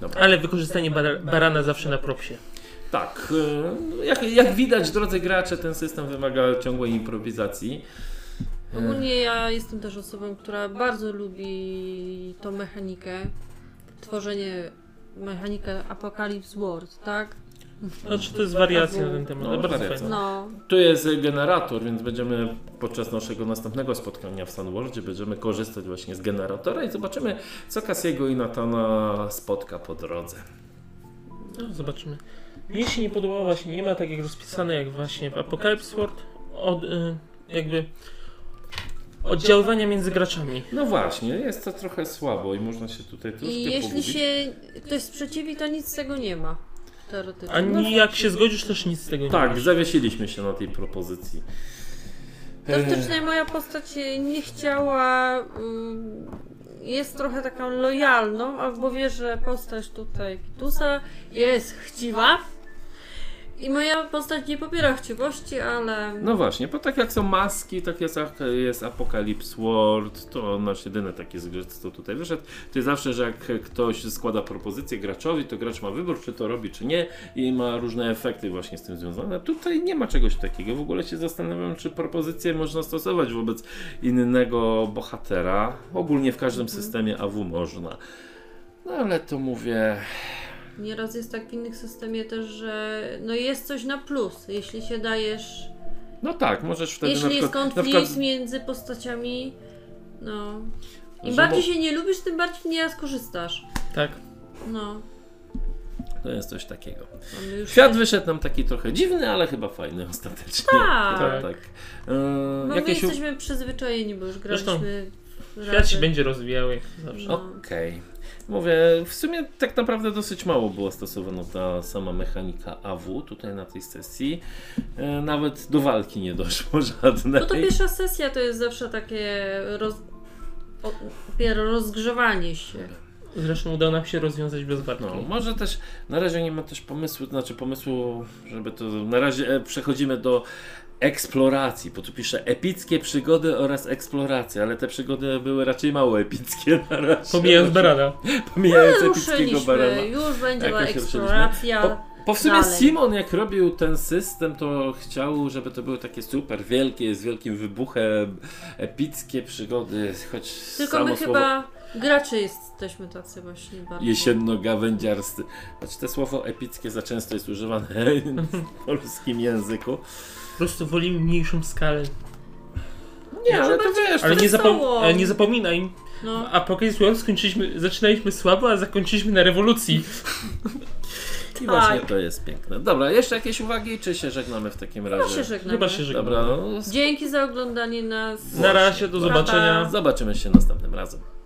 Dobra. Ale wykorzystanie barana zawsze na propsie. Tak. Jak widać, drodzy gracze, ten system wymaga ciągłej improwizacji. Ogólnie ja jestem też osobą, która bardzo lubi tą mechanikę. Tworzenie... Mechanika Apocalypse World, tak? Znaczy to jest wariacja na ten temat, no, bardzo fajna. No. Tu jest generator, więc będziemy podczas naszego następnego spotkania w Sunworldzie będziemy korzystać właśnie z generatora i zobaczymy, co Cassiego i Natana spotka po drodze. No, zobaczymy. Mnie się nie podobało właśnie, nie ma tak jak rozpisane jak właśnie w Apocalypse World, jakby oddziaływania między graczami. No właśnie, jest to trochę słabo i można się tutaj troszkę pogubić. I jeśli się ktoś sprzeciwi, to nic z tego nie ma. Teoretycznie. Ani jak się zgodzisz, też nic z tego nie ma. Tak, zawiesiliśmy się na tej propozycji. Faktycznie moja postać nie chciała... Jest trochę taką lojalną, bo wie, że postać tutaj Pitusa jest chciwa. I moja postać nie pobiera chciwości, ale... No właśnie, bo tak jak są maski, tak jest Apocalypse World, to nasz jedyny taki zgrzyt, co tutaj wyszedł. To jest zawsze, że jak ktoś składa propozycję graczowi, to gracz ma wybór, czy to robi, czy nie i ma różne efekty właśnie z tym związane. Tutaj nie ma czegoś takiego. W ogóle się zastanawiam, czy propozycję można stosować wobec innego bohatera. Ogólnie w każdym systemie AW można. No ale to mówię... Nieraz jest tak w innych systemie też, że no jest coś na plus, jeśli się dajesz... No tak, możesz wtedy jeśli na przykład, jest konflikt między postaciami, no... Im bardziej się nie lubisz, tym bardziej nieraz korzystasz. Tak. No. To jest coś takiego. Świat wyszedł nam taki trochę dziwny, ale chyba fajny ostatecznie. Tak. Bo my jesteśmy przyzwyczajeni, bo już graliśmy... Zresztą... Świat się będzie rozwijał jak zawsze. No. Okej. Mówię, w sumie tak naprawdę dosyć mało była stosowana ta sama mechanika AW tutaj na tej sesji. Nawet do walki nie doszło żadnej. Bo to pierwsza sesja to jest zawsze takie rozgrzewanie się. Zresztą udało nam się rozwiązać bez walki. No, może też na razie nie ma też pomysłu, żeby to na razie przechodzimy do eksploracji, bo tu pisze epickie przygody oraz eksploracje, ale te przygody były raczej mało epickie na razie. Pomijając barana. Pomijając epickiego barana. Już będzie była eksploracja. Bo w sumie dalej. Simon jak robił ten system, to chciał, żeby to były takie super wielkie, z wielkim wybuchem, epickie przygody, choć tylko samo my słowo... chyba... Gracze jesteśmy tacy właśnie bardzo... Jesienno-gawędziarscy. Znaczy, to słowo epickie za często jest używane w polskim języku. Po prostu wolimy mniejszą skalę. Nie, może ale to wiesz... Ale nie zapominaj. No. Apocalypse World zaczynaliśmy słabo, a zakończyliśmy na rewolucji. I właśnie to jest piękne. Dobra, jeszcze jakieś uwagi, czy się żegnamy w takim razie? Chyba się żegnamy. Dobra, no. Dzięki za oglądanie nas. Na razie, do zobaczenia. Zobaczymy się następnym razem.